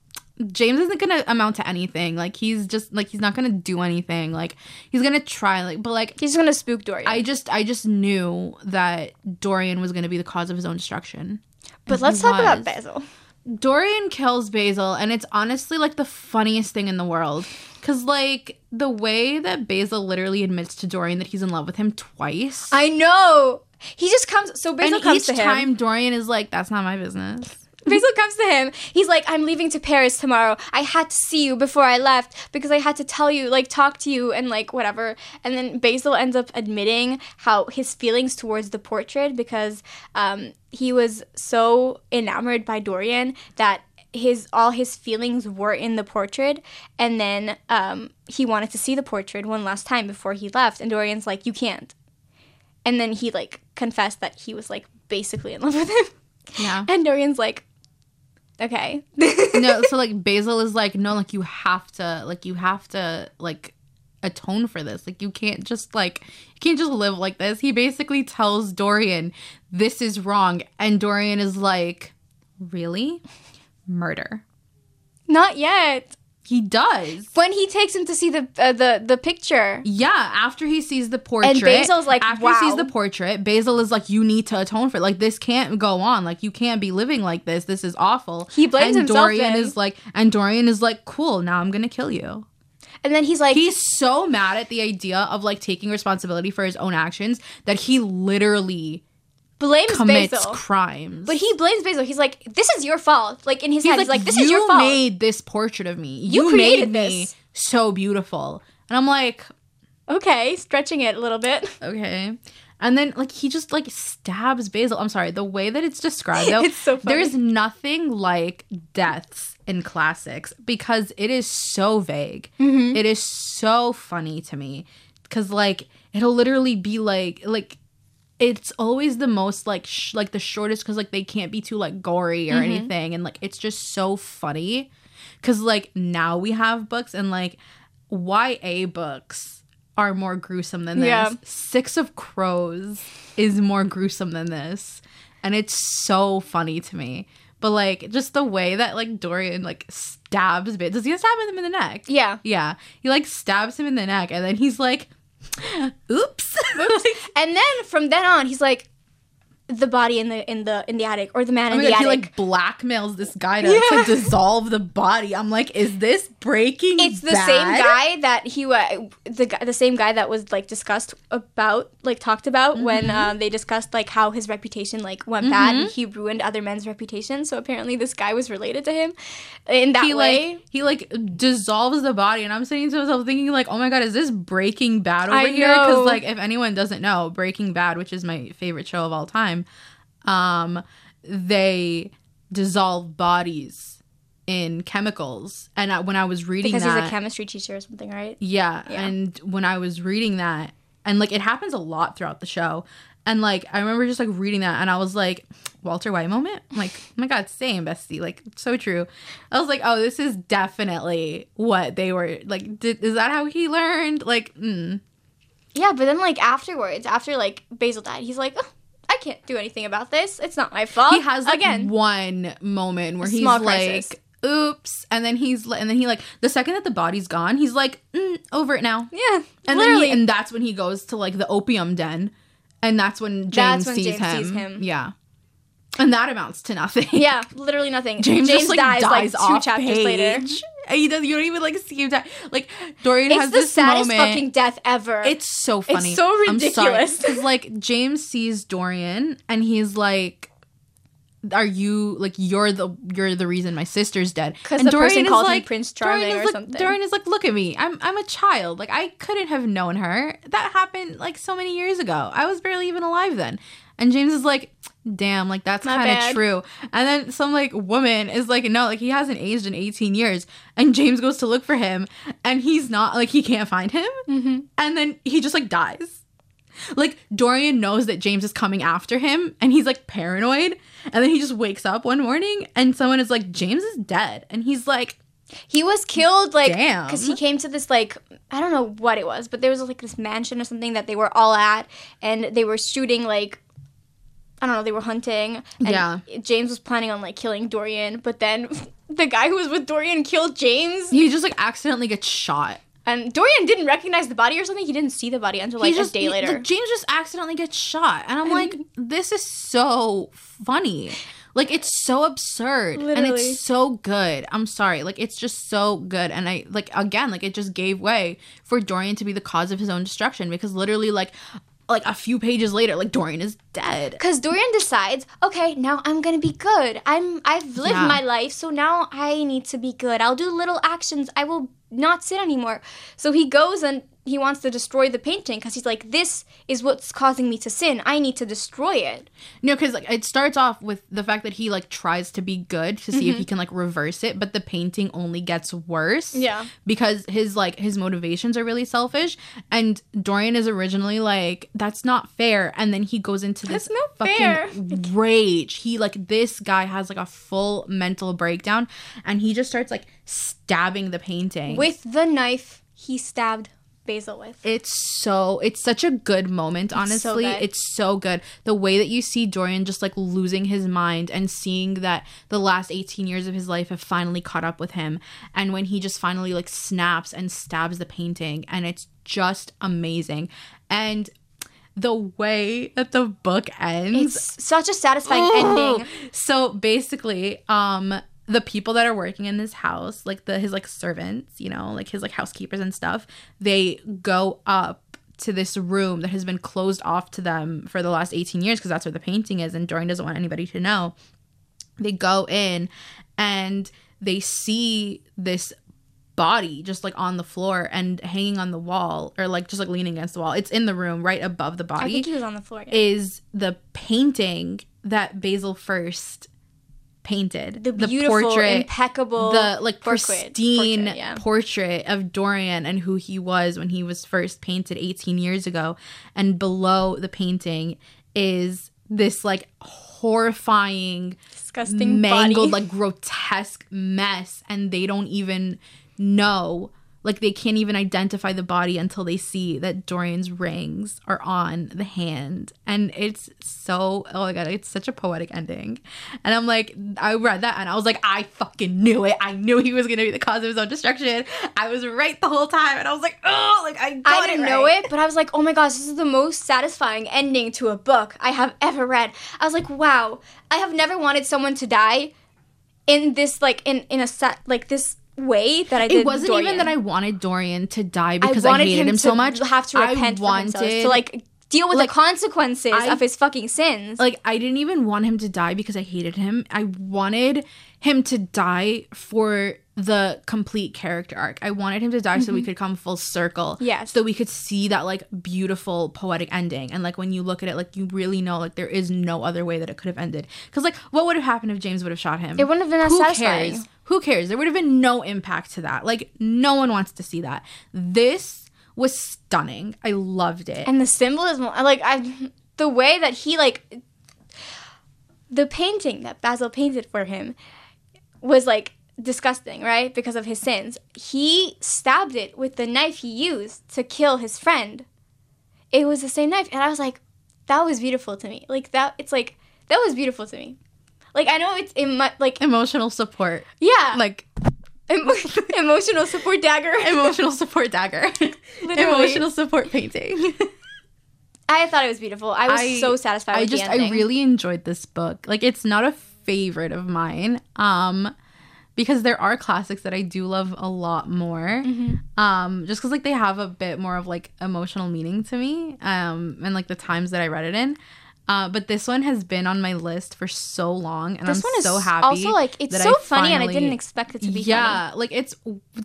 James isn't gonna amount to anything. Like, he's just, like, he's not gonna do anything. Like, he's gonna try, like, but, like, he's just gonna spook Dorian. I just knew that Dorian was gonna be the cause of his own destruction. But let's talk about Basil. Dorian kills Basil, and it's honestly, like, the funniest thing in the world. Because, like, the way that Basil literally admits to Dorian that he's in love with him twice. I know! He just comes, so Basil comes to him. And each time Dorian is like, that's not my business. Basil comes to him. He's like, I'm leaving to Paris tomorrow. I had to see you before I left because I had to tell you, like, talk to you and, like, whatever. And then Basil ends up admitting how his feelings towards the portrait because he was so enamored by Dorian that all his feelings were in the portrait, and then he wanted to see the portrait one last time before he left, and Dorian's like, you can't. And then he, like, confessed that he was, like, basically in love with him. Yeah. And Dorian's like, okay. No, so, like, Basil is like, no, like, you have to, like, atone for this. Like, you can't just live like this. He basically tells Dorian, this is wrong. And Dorian is like, really? Murder. Not yet. He does. When he takes him to see the picture. Yeah, after he sees the portrait. And Basil's like, after wow. He sees the portrait, Basil is like, you need to atone for it. Like, this can't go on. Like, you can't be living like this. This is awful. He blames himself. Dorian is like, cool, now I'm going to kill you. And then he's like... He's so mad at the idea of, like, taking responsibility for his own actions that he literally... commits crimes. But he blames Basil. He's like, this is your fault. Like, in his head, he's like, this is your fault. You made this portrait of me. You created me so beautiful. And I'm like... Okay, stretching it a little bit. Okay. And then, like, he just, like, stabs Basil. I'm sorry, the way that it's described, though... It's so funny. There's nothing like deaths in classics because it is so vague. Mm-hmm. It is so funny to me. Because, like, it'll literally be like... It's always the most, like, the shortest because, like, they can't be too, like, gory or mm-hmm. anything. And, like, it's just so funny because, like, now we have books and, like, YA books are more gruesome than this. Yeah. Six of Crows is more gruesome than this. And it's so funny to me. But, like, just the way that, like, Dorian, like, stabs Basil. Does he stab him in the neck? Yeah. Yeah. He, like, stabs him in the neck and then he's, like... Oops. And then from then on, he's like, the body in the attic, or the man in the attic. He, like, blackmails this guy to dissolve the body. I'm like, is this Breaking Bad? It's the same guy that he the same guy that was, like, talked about mm-hmm. when they discussed, like, how his reputation, like, went mm-hmm. bad and he ruined other men's reputations. So apparently this guy was related to him in that way. Like, he, like, dissolves the body, and I'm sitting to myself thinking, like, oh my god, is this Breaking Bad over here? Because, like, if anyone doesn't know, Breaking Bad, which is my favorite show of all time. They dissolve bodies in chemicals, and when I was reading because that, because he's a chemistry teacher or something, right? Yeah, and when I was reading that, and, like, it happens a lot throughout the show, and, like, I remember just, like, reading that, and I was like, Walter White moment? I'm like, oh my god, same, bestie, like, so true. I was like, oh, this is definitely what they were, like, is that how he learned? Like, Yeah, but then, like, afterwards, after, like, Basil died, he's like, oh, I can't do anything about this. It's not my fault. He has, like, one moment where he's like, oops. And then he, like, the second that the body's gone, he's like, over it now. Yeah. And literally. Then that's when he goes to, like, the opium den. And that's when James sees him. Yeah. And that amounts to nothing. Yeah, literally nothing. James just, like, dies like 2 chapters later. You don't even, like, see him die. Like, Dorian has this moment. It's the saddest fucking death ever. It's so funny. It's so ridiculous. Because, like, James sees Dorian and he's like, "Are you, like, you're the reason my sister's dead?" Because the person calls him Prince Charming or something. Dorian is like, "Look at me. I'm a child. Like, I couldn't have known her. That happened, like, so many years ago. I was barely even alive then." And James is like, damn, like, that's kind of true. And then some, like, woman is like, no, like, he hasn't aged in 18 years. And James goes to look for him. And he's not, like, he can't find him. Mm-hmm. And then he just, like, dies. Like, Dorian knows that James is coming after him. And he's, like, paranoid. And then he just wakes up one morning. And someone is like, James is dead. And he's like... He was killed, like, because he came to this, like, I don't know what it was. But there was, like, this mansion or something that they were all at. And they were shooting, like... I don't know, they were hunting, and James was planning on, like, killing Dorian, but then the guy who was with Dorian killed James. He just, like, accidentally gets shot. And Dorian didn't recognize the body or something. He didn't see the body until, like, a day later. James just accidentally gets shot, and I'm like, this is so funny. Like, it's so absurd, and it's so good. I'm sorry. Like, it's just so good, and I, like, again, like, it just gave way for Dorian to be the cause of his own destruction, because literally, like... like a few pages later, like Dorian is dead. Because Dorian decides, okay, now I'm gonna be good. I've lived my life, so now I need to be good. I'll do little actions. I will not sin anymore. So he goes and he wants to destroy the painting because he's like, this is what's causing me to sin. I need to destroy it. No, because like it starts off with the fact that he like tries to be good to see if he can like reverse it, but the painting only gets worse. Yeah, because his motivations are really selfish, and Dorian is originally like, that's not fair, and then he goes into this fucking rage. He like, this guy has like a full mental breakdown, and he just starts like stabbing the painting with the knife he stabbed Basil with. It's such a good moment, honestly. It's so good. The way that you see Dorian just like losing his mind and seeing that the last 18 years of his life have finally caught up with him, and when he just finally like snaps and stabs the painting, and it's just amazing. And the way that the book ends, it's such a satisfying ending. So basically, the people that are working in this house, like his like servants, you know, like his like housekeepers and stuff, they go up to this room that has been closed off to them for the last 18 years because that's where the painting is, and Dorian doesn't want anybody to know. They go in and they see this body just like on the floor and hanging on the wall, or like just like leaning against the wall. It's in the room right above the body. I think he was on the floor. Yeah. Is the painting that Basil first painted, the beautiful, the portrait, impeccable, the like pristine portrait of Dorian and who he was when he was first painted 18 years ago. And below the painting is this like horrifying, disgusting, mangled, body, like grotesque mess. And they don't even know, like they can't even identify the body until they see that Dorian's rings are on the hand. And it's so, oh my God, it's such a poetic ending. And I'm like, I read that and I was like, I fucking knew it. I knew he was going to be the cause of his own destruction. I was right the whole time. And I was like, oh, like I didn't know it, but I was like, oh my gosh, this is the most satisfying ending to a book I have ever read. I was like, wow, I have never wanted someone to die in this, like in a set, like this way that I did. It wasn't Dorian. Even that I wanted Dorian to die because I hated him so much. Have to repent for himself, to like deal with like, the consequences of his fucking sins. Like I didn't even want him to die because I hated him. I wanted him to die for the complete character arc. I wanted him to die so we could come full circle. Yes. So we could see that like beautiful poetic ending. And like when you look at it, like you really know like there is no other way that it could have ended. Because like what would have happened if James would have shot him? It wouldn't have been as satisfying. Who cares? There would have been no impact to that. Like no one wants to see that. This was stunning. I loved it. And the symbolism, like the way that he like, the painting that Basil painted for him was like disgusting, right? Because of his sins. He stabbed it with the knife he used to kill his friend. It was the same knife. And I was like, that was beautiful to me. Like that, it's like, that was beautiful to me. Like I know it's like emotional support. Yeah. Like emotional support dagger. Emotional support dagger. Literally. Emotional support painting. I thought it was beautiful. I was so satisfied with the ending. I really enjoyed this book. Like it's not a favorite of mine. Because there are classics that I do love a lot more. Mm-hmm. Just because, like, they have a bit more of, like, emotional meaning to me. And, like, the times that I read it in. But this one has been on my list for so long. And I'm so happy. Also, like, it's so funny and I didn't expect it to be funny. Yeah, like, it's,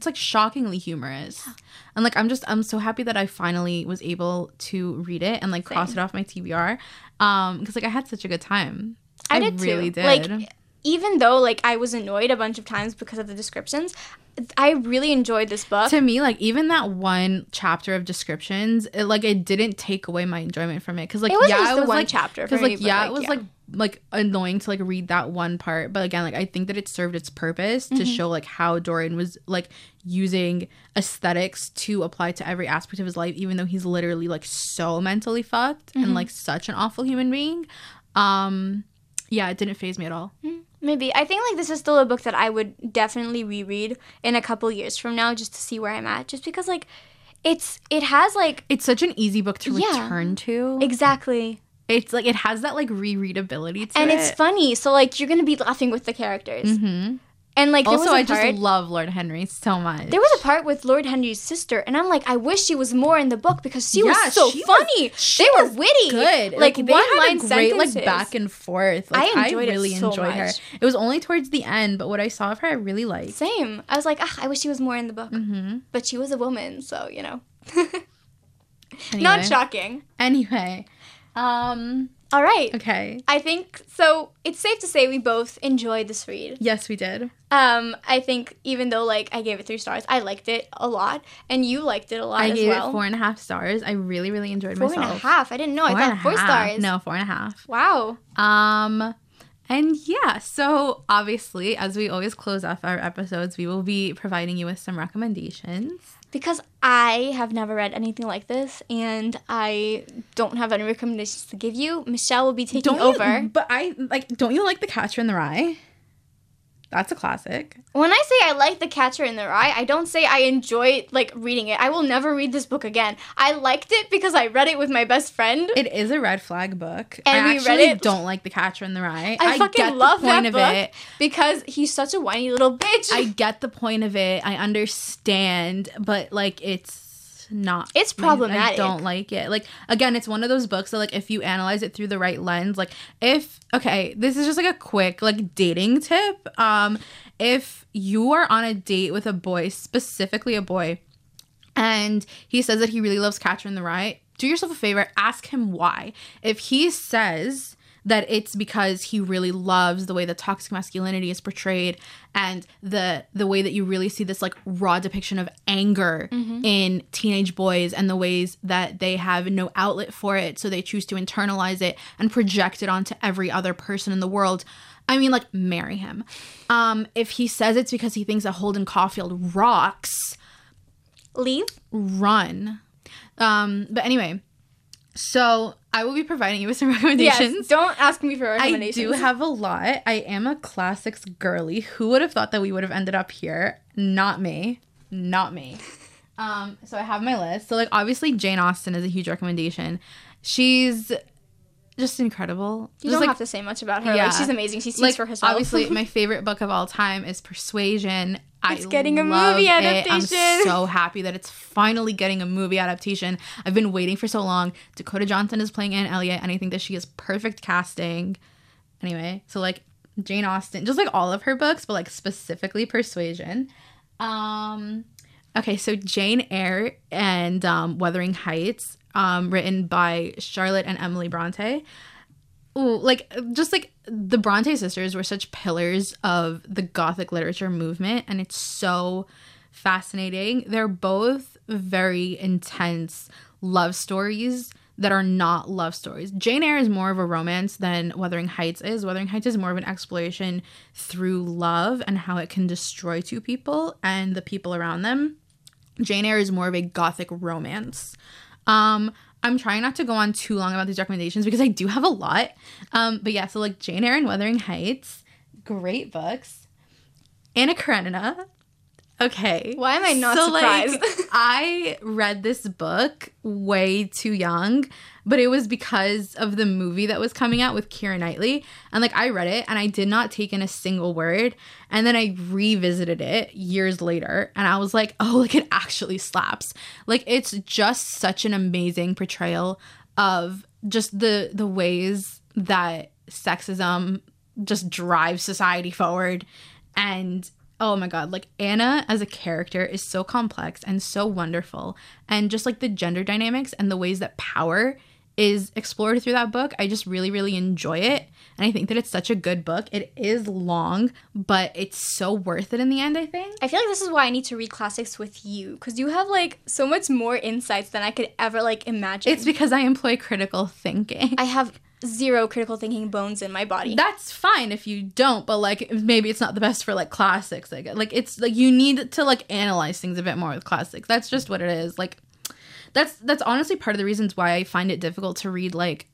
like, shockingly humorous. Yeah. And, like, I'm so happy that I finally was able to read it and, like, cross it off my TBR. Because, like, I had such a good time. I really did. Like, even though, like, I was annoyed a bunch of times because of the descriptions, I really enjoyed this book. To me, like, even that one chapter of descriptions, it, like, it didn't take away my enjoyment from it. Because, like, it was annoying to, like, read that one part. But, again, like, I think that it served its purpose to show, like, how Dorian was, like, using aesthetics to apply to every aspect of his life, even though he's literally, like, so mentally fucked and, like, such an awful human being. Yeah, it didn't faze me at all. Maybe. I think, like, this is still a book that I would definitely reread in a couple years from now just to see where I'm at. Just because, like, it has, like... It's such an easy book to return to. Exactly. It's, like, it has that, like, rereadability to it. And it's funny. So, like, you're going to be laughing with the characters. And like, also, I just love Lord Henry so much. There was a part with Lord Henry's sister, and I'm like, I wish she was more in the book because she was so funny. They were witty. Good. Like they had a great like back and forth. Like, I really enjoyed her. It was only towards the end, but what I saw of her, I really liked. Same. I was like, I wish she was more in the book. Mm-hmm. But she was a woman, so you know. Anyway. Not shocking. Anyway. All right. Okay. I think, so it's safe to say we both enjoyed this read. Yes, we did. I think even though, like, I gave it 3 stars, I liked it a lot, and you liked it a lot as well. I gave it 4.5 stars. I really, really enjoyed myself. 4.5? I didn't know. I thought 4 stars. No, 4.5. Wow. And yeah, so obviously, as we always close off our episodes, we will be providing you with some recommendations. Because I have never read anything like this, and I don't have any recommendations to give you. Michelle will be taking over. Don't you like The Catcher in the Rye? That's a classic. When I say I like The Catcher in the Rye, I don't say I enjoy, like, reading it. I will never read this book again. I liked it because I read it with my best friend. It is a red flag book. And I don't like The Catcher in the Rye. I fucking love that book because he's such a whiny little bitch. I get the point of it. I understand. But, like, it's problematic. I don't like it. Like, again, it's one of those books that, like, if you analyze it through the right lens, like, this is just like a quick, like, dating tip. If you are on a date with a boy, specifically a boy, and he says that he really loves Catcher in the Rye, do yourself a favor, ask him why. If he says that it's because he really loves the way that toxic masculinity is portrayed and the way that you really see this, like, raw depiction of anger in teenage boys and the ways that they have no outlet for it, so they choose to internalize it and project it onto every other person in the world. I mean, like, marry him. If he says it's because he thinks that Holden Caulfield rocks... Leave? Run. But anyway... So I will be providing you with some recommendations. Yes, don't ask me for recommendations. I do have a lot. I am a classics girly. Who would have thought that we would have ended up here? Not me. So I have my list. So, like, obviously Jane Austen is a huge recommendation. She's just incredible. You don't have to say much about her. Yeah. Like, she's amazing. She speaks for herself. Obviously, my favorite book of all time is Persuasion. It's getting a movie adaptation. I'm so happy that it's finally getting a movie adaptation. I've been waiting for so long. Dakota Johnson is playing Anne Elliot, and I think that she is perfect casting. Anyway, so, like, Jane Austen, just like all of her books, but, like, specifically Persuasion. Okay, so Jane Eyre and Wuthering Heights, written by Charlotte and Emily Bronte. Ooh, like, just, like, the Bronte sisters were such pillars of the Gothic literature movement, and it's so fascinating. They're both very intense love stories that are not love stories. Jane Eyre is more of a romance than Wuthering Heights is. Wuthering Heights is more of an exploration through love and how it can destroy two people and the people around them. Jane Eyre is more of a Gothic romance. I'm trying not to go on too long about these recommendations because I do have a lot. But yeah, so, like, Jane Eyre and Wuthering Heights, great books. Anna Karenina. Okay. Why am I not surprised? Like, I read this book way too young, but it was because of the movie that was coming out with Keira Knightley. And, like, I read it and I did not take in a single word. And then I revisited it years later and I was like, oh, like, it actually slaps. Like, it's just such an amazing portrayal of just the ways that sexism just drives society forward. And oh my God, like, Anna as a character is so complex and so wonderful. And just, like, the gender dynamics and the ways that power is explored through that book, I just really, really enjoy it. And I think that it's such a good book. It is long, but it's so worth it in the end, I think. I feel like this is why I need to read classics with you, because you have, like, so much more insights than I could ever, like, imagine. It's because I employ critical thinking. I have zero critical thinking bones in my body. That's fine if you don't, but, like, maybe it's not the best for, like, classics. Like, it's like you need to, like, analyze things a bit more with classics. That's just what it is. Like, that's honestly part of the reasons why I find it difficult to read, like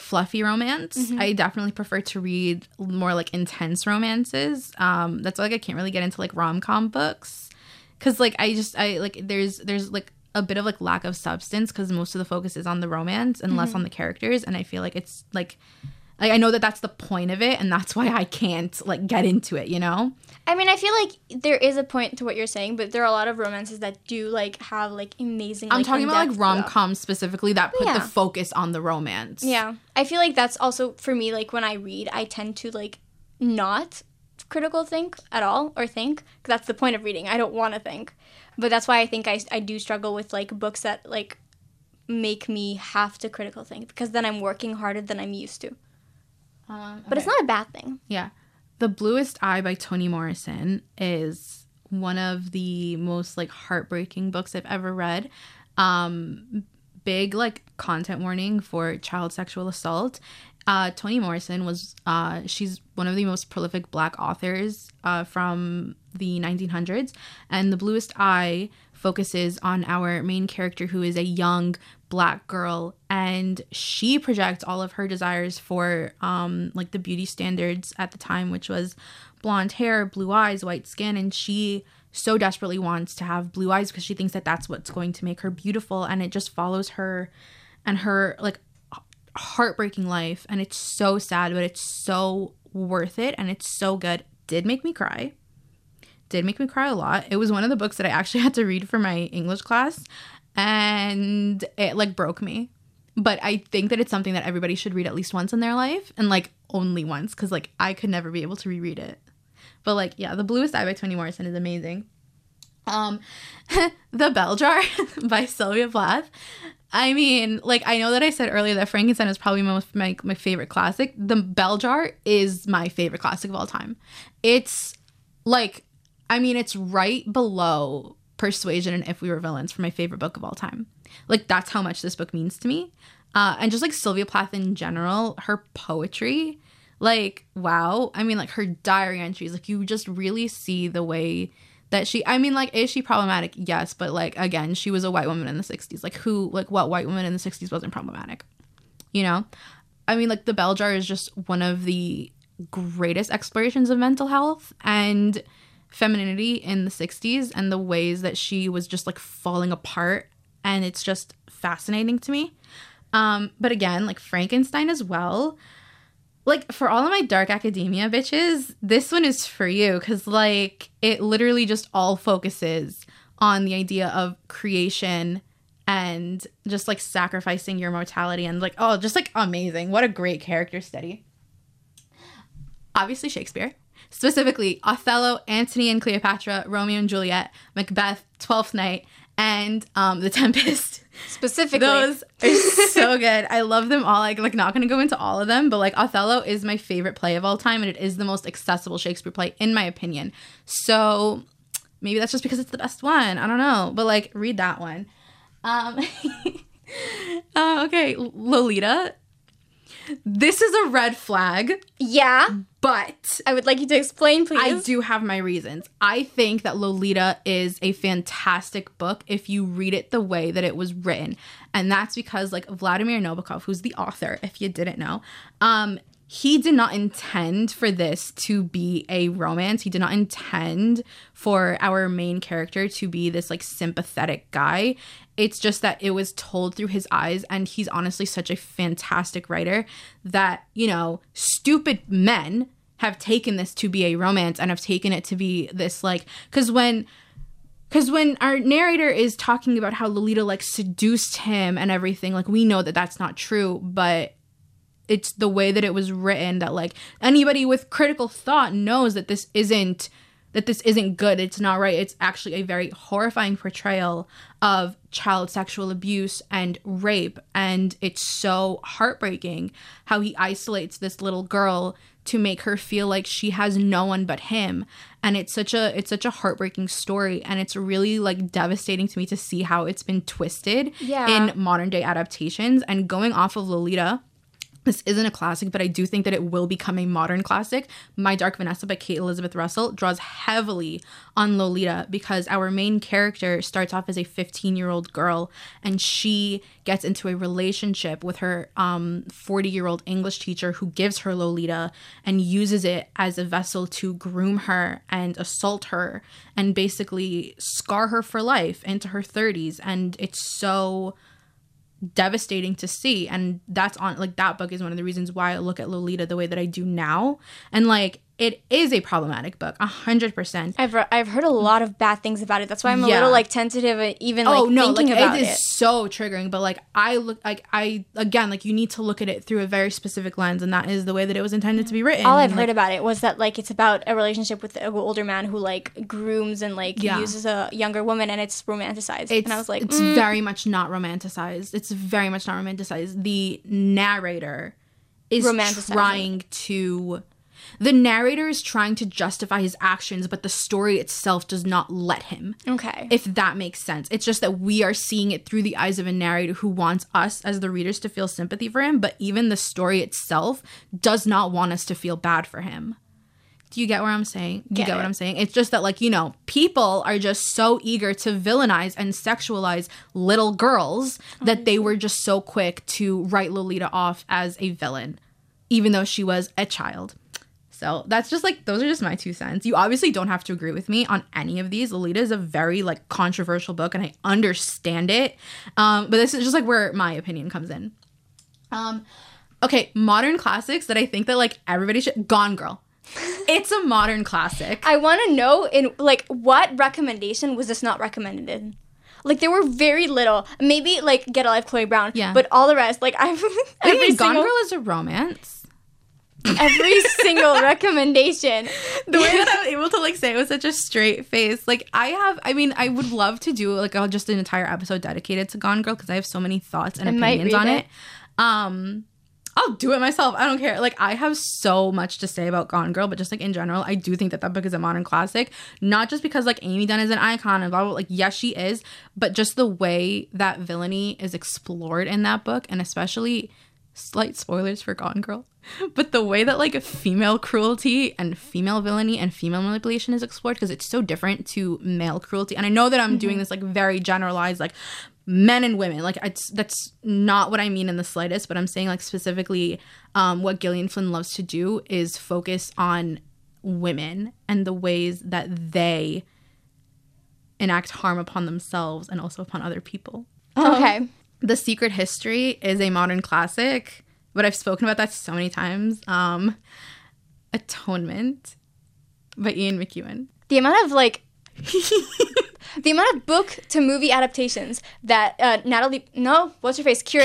fluffy romance. I definitely prefer to read more, like, intense romances. That's why, like, I can't really get into, like, rom-com books, because, like, I like there's like a bit of, like, lack of substance because most of the focus is on the romance and less on the characters, and I feel like it's, like, Like, I know that that's the point of it, and that's why I can't, like, get into it, you know? I mean, I feel like there is a point to what you're saying, but there are a lot of romances that do, like, have, like, amazing, like, I'm talking about, like, rom-coms specifically that put the focus on the romance. Yeah. I feel like that's also, for me, like, when I read, I tend to, like, not critical think at all or think, because that's the point of reading. I don't want to think. But that's why I think I do struggle with, like, books that, like, make me have to critical think, because then I'm working harder than I'm used to. Okay. But it's not a bad thing. Yeah. The Bluest Eye by Toni Morrison is one of the most, like, heartbreaking books I've ever read. Big, like, content warning for child sexual assault. Toni Morrison was, she's one of the most prolific Black authors from the 1900s. And The Bluest Eye focuses on our main character, who is a young Black girl, and she projects all of her desires for like the beauty standards at the time, which was blonde hair, blue eyes, white skin, and she so desperately wants to have blue eyes because she thinks that that's what's going to make her beautiful, and it just follows her and her, like, heartbreaking life, and it's so sad, but it's so worth it, and it's so good. It did make me cry. Did make me cry a lot. It was one of the books that I actually had to read for my English class, and it, like, broke me. But I think that it's something that everybody should read at least once in their life, and, like, only once, because, like, I could never be able to reread it. But, like, yeah, The Bluest Eye by Toni Morrison is amazing. The Bell Jar by Sylvia Plath. I mean, like, I know that I said earlier that Frankenstein is probably my favorite classic. The Bell Jar is my favorite classic of all time. It's, like, I mean, it's right below Persuasion and If We Were Villains for my favorite book of all time. Like, that's how much this book means to me. And just, like, Sylvia Plath in general, her poetry, like, wow. I mean, like, her diary entries, like, you just really see the way that she, I mean, like, is she problematic? Yes, but, like, again, she was a white woman in the 60s. Like, who, like, what white woman in the 60s wasn't problematic? You know? I mean, like, The Bell Jar is just one of the greatest explorations of mental health and femininity in the 60s, and the ways that she was just, like, falling apart, and it's just fascinating to me. But again, like, Frankenstein as well. Like, for all of my dark academia bitches, this one is for you, because, like, it literally just all focuses on the idea of creation and just, like, sacrificing your mortality, and, like, oh, just, like, amazing. What a great character study. Obviously Shakespeare. Specifically, Othello, Antony and Cleopatra, Romeo and Juliet, Macbeth, Twelfth Night, and The Tempest. Specifically. Those are so good. I love them all. I'm, like, not going to go into all of them, but, like, Othello is my favorite play of all time, and it is the most accessible Shakespeare play, in my opinion. So maybe that's just because it's the best one. I don't know. But, like, read that one. Okay, Lolita. This is a red flag. Yeah. But I would like you to explain, please. I do have my reasons. I think that Lolita is a fantastic book if you read it the way that it was written. And that's because, like, Vladimir Nabokov, who's the author, if you didn't know, he did not intend for this to be a romance. He did not intend for our main character to be this, like, sympathetic guy. It's just that it was told through his eyes, and he's honestly such a fantastic writer that, you know, stupid men have taken this to be a romance and have taken it to be this, like, because when our narrator is talking about how Lolita, like, seduced him and everything, like, we know that that's not true, but it's the way that it was written that, like, anybody with critical thought knows that this isn't good. It's not right. It's actually a very horrifying portrayal of child sexual abuse and rape, and it's so heartbreaking how he isolates this little girl to make her feel like she has no one but him. And it's such a heartbreaking story, and it's really, like, devastating to me to see how it's been twisted in modern day adaptations. And going off of Lolita, this isn't a classic, but I do think that it will become a modern classic. My Dark Vanessa by Kate Elizabeth Russell draws heavily on Lolita, because our main character starts off as a 15-year-old girl, and she gets into a relationship with her 40-year-old English teacher, who gives her Lolita and uses it as a vessel to groom her and assault her and basically scar her for life into her 30s. And it's so devastating to see. And that's on, like, that book is one of the reasons why I look at Lolita the way that I do now. And, like, it is a problematic book, 100%. I've heard a lot of bad things about it. That's why I'm a little, like, tentative, even thinking about it. It is so triggering. But, like, I you need to look at it through a very specific lens, and that is the way that it was intended to be written. All I've heard about it was that, like, it's about a relationship with an older man who, like, grooms and, like, uses a younger woman, and it's romanticized. And I was like, it's very much not romanticized. It's very much not romanticized. The narrator is trying to justify his actions, but the story itself does not let him. Okay. If that makes sense. It's just that we are seeing it through the eyes of a narrator who wants us as the readers to feel sympathy for him, but even the story itself does not want us to feel bad for him. Do you get what I'm saying? You get what I'm saying? It's just that, like, you know, people are just so eager to villainize and sexualize little girls that they were just so quick to write Lolita off as a villain, even though she was a child. So that's just, like, those are just my 2 cents. You obviously don't have to agree with me on any of these. Lolita is a very, like, controversial book, and I understand it. But this is just, like, where my opinion comes in. Okay, modern classics that I think that, like, everybody should... Gone Girl. It's a modern classic. I want to know, in, like, what recommendation was this not recommended in? Like, there were very little. Maybe, like, Get Alive, Chloe Brown. Yeah. But all the rest, like, I've... Gone Girl is a romance. Every single recommendation. The way that I was able to, like, say it with such a straight face. Like, I would love to do, like, just an entire episode dedicated to Gone Girl, because I have so many thoughts and opinions on it. I'll do it myself. I don't care. Like, I have so much to say about Gone Girl, but just, like, in general, I do think that that book is a modern classic. Not just because, like, Amy Dunn is an icon and blah, blah, blah. Like, yes, she is. But just the way that villainy is explored in that book, and especially... slight spoilers for Gone Girl, but the way that, like, female cruelty and female villainy and female manipulation is explored, because it's so different to male cruelty. And I know that I'm doing this, like, very generalized, like, men and women, like, that's not what I mean in the slightest, but I'm saying, like, specifically what Gillian Flynn loves to do is focus on women and the ways that they enact harm upon themselves and also upon other people. Okay. The Secret History is a modern classic, but I've spoken about that so many times. Atonement by Ian McEwan. The amount of, like, the amount of book-to-movie adaptations that Keira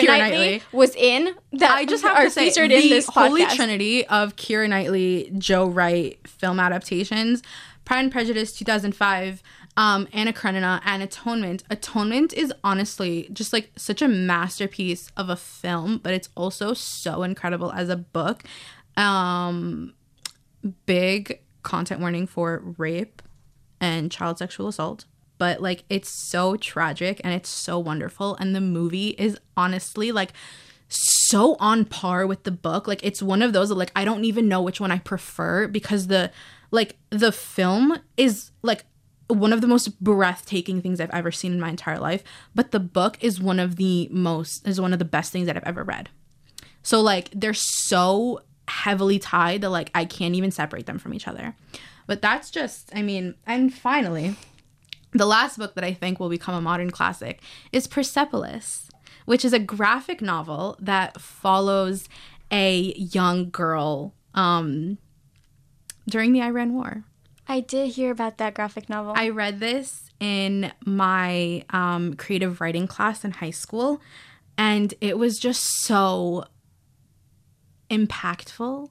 Knightley was in, that I just have to say, featured in this podcast. The holy trinity of Keira Knightley, Joe Wright film adaptations, Pride and Prejudice, 2005, Anna Karenina, and Atonement. Atonement is honestly just, like, such a masterpiece of a film, but it's also so incredible as a book. Big content warning for rape and child sexual assault. But, like, it's so tragic and it's so wonderful. And the movie is honestly, like, so on par with the book. Like, it's one of those that, like, I don't even know which one I prefer, because the film is, like, one of the most breathtaking things I've ever seen in my entire life, but the book is one of the best things that I've ever read. So, like, they're so heavily tied that, like, I can't even separate them from each other. But that's just, I mean, and finally, the last book that I think will become a modern classic is Persepolis, which is a graphic novel that follows a young girl during the Iran War. I did hear about that graphic novel. I read this in my creative writing class in high school, and it was just so impactful.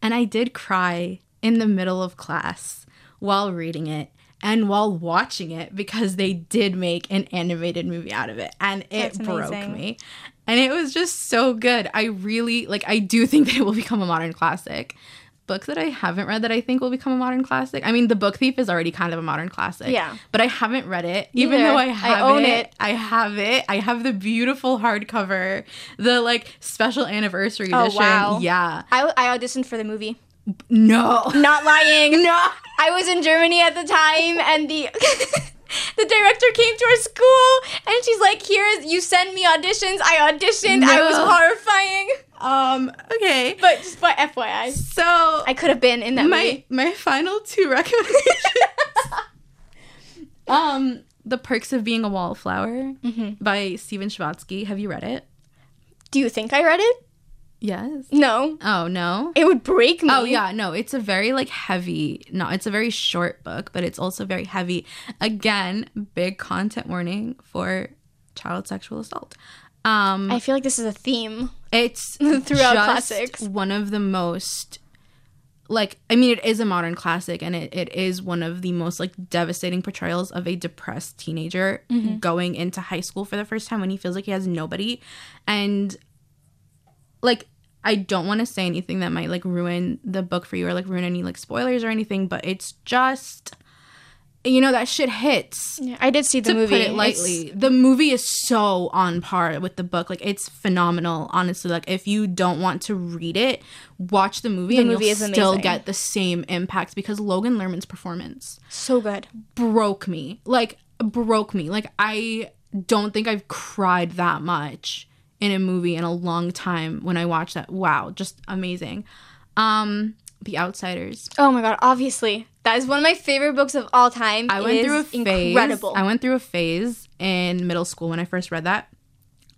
And I did cry in the middle of class while reading it and while watching it, because they did make an animated movie out of it, and it broke me. And it was just so good. I really, like, I do think that it will become a modern classic. Book that I haven't read that I think will become a modern classic. I mean, The Book Thief is already kind of a modern classic. Yeah. But I haven't read it. Even though I own it. I have it. I have the beautiful hardcover, the, like, special anniversary edition. Wow. Yeah. I auditioned for the movie. No. Not lying. No. I was in Germany at the time, and the... the director came to our school, and she's like, you send me auditions. I auditioned. No. I was horrifying. Okay. But just by FYI. So. I could have been in that movie. My final 2 recommendations. The Perks of Being a Wallflower by Stephen Chbosky. Have you read it? Do you think I read it? Yes. No. Oh, no? It would break me. Oh, yeah. No, it's a very, like, heavy... No, it's a very short book, but it's also very heavy. Again, big content warning for child sexual assault. I feel like this is a theme. It's throughout classics. One of the most... Like, I mean, it is a modern classic, and it is one of the most, like, devastating portrayals of a depressed teenager going into high school for the first time when he feels like he has nobody. And, like, I don't want to say anything that might, like, ruin the book for you or, like, ruin any, like, spoilers or anything, but it's just... You know, that shit hits. Yeah, I did see the movie. To put it lightly. The movie is so on par with the book. Like, it's phenomenal, honestly. Like, if you don't want to read it, watch the movie and you'll still get the same impact because Logan Lerman's performance. So good. Broke me. Like, broke me. Like, I don't think I've cried that much in a movie in a long time when I watched that. Wow, just amazing. The Outsiders. Oh my god, obviously. That is one of my favorite books of all time. I went through a phase in middle school when I first read that.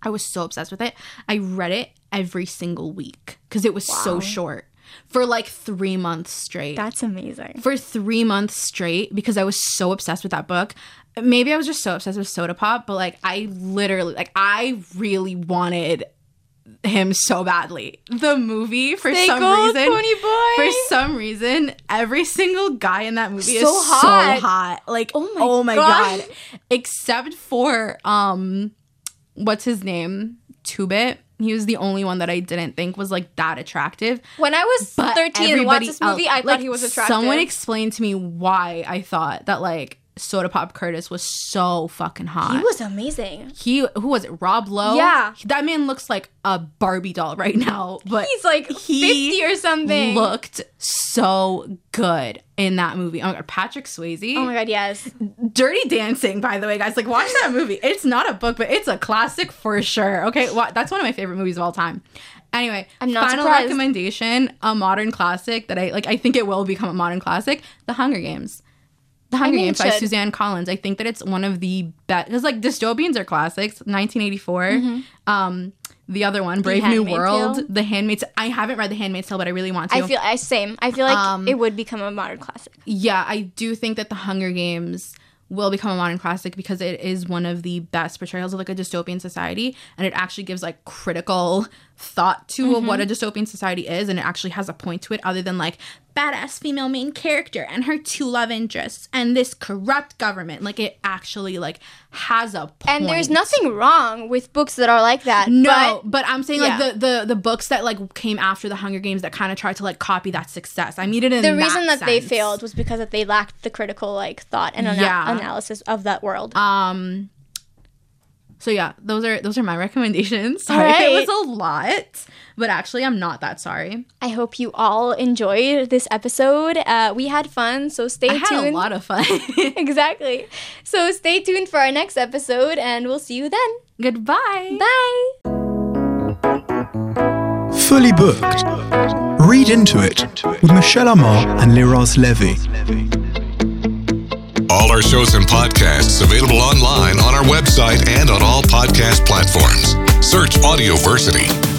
I was so obsessed with it. I read it every single week because it was so short for like 3 months straight. That's amazing. For 3 months straight because I was so obsessed with that book. Maybe I was just so obsessed with Soda Pop, but like I literally, like I really wanted him so badly. The movie, for some reason, every single guy in that movie is so hot. Like, oh my god. Except for what's his name? Tubit. He was the only one that I didn't think was like that attractive. When I was 13 and watched this movie, I thought he was attractive. Someone explained to me why I thought that like Soda Pop Curtis was so fucking hot. He was amazing. Who was it? Rob Lowe? Yeah. That man looks like a Barbie doll right now. But he's like 50 or something. Looked so good in that movie. Oh my god, Patrick Swayze. Oh my god, yes. Dirty Dancing, by the way, guys. Like, watch that movie. It's not a book, but it's a classic for sure. Okay, that's one of my favorite movies of all time. Anyway, final recommendation, a modern classic that I think it will become a modern classic, The Hunger Games. The Hunger Games by Suzanne Collins. I think that it's one of the best. Because, like, dystopians are classics. 1984. The other one, Brave New World. Tale. The Handmaid's Tale. I haven't read The Handmaid's Tale, but I really want to. I feel like it would become a modern classic. Yeah, I do think that The Hunger Games will become a modern classic because it is one of the best portrayals of, like, a dystopian society. And it actually gives, like, critical thought to what a dystopian society is. And it actually has a point to it other than, like, badass female main character and her two love interests and this corrupt government. Like, it actually, like, has a point. And there's nothing wrong with books that are like that. No, but I'm saying, like, the books that, like, came after The Hunger Games that kind of tried to, like, copy that success. I mean, it in the reason that they failed was because they lacked the critical, like, thought and analysis of that world. So yeah, those are my recommendations. Sorry, it was a lot, but actually I'm not that sorry. I hope you all enjoyed this episode. We had fun, so stay tuned. I had a lot of fun. Exactly. So stay tuned for our next episode, and we'll see you then. Goodbye. Bye. Fully Booked. Read Into It with Michelle Amar and Liraz Levy. All our shows and podcasts available online on our website and on all podcast platforms. Search Audioversity.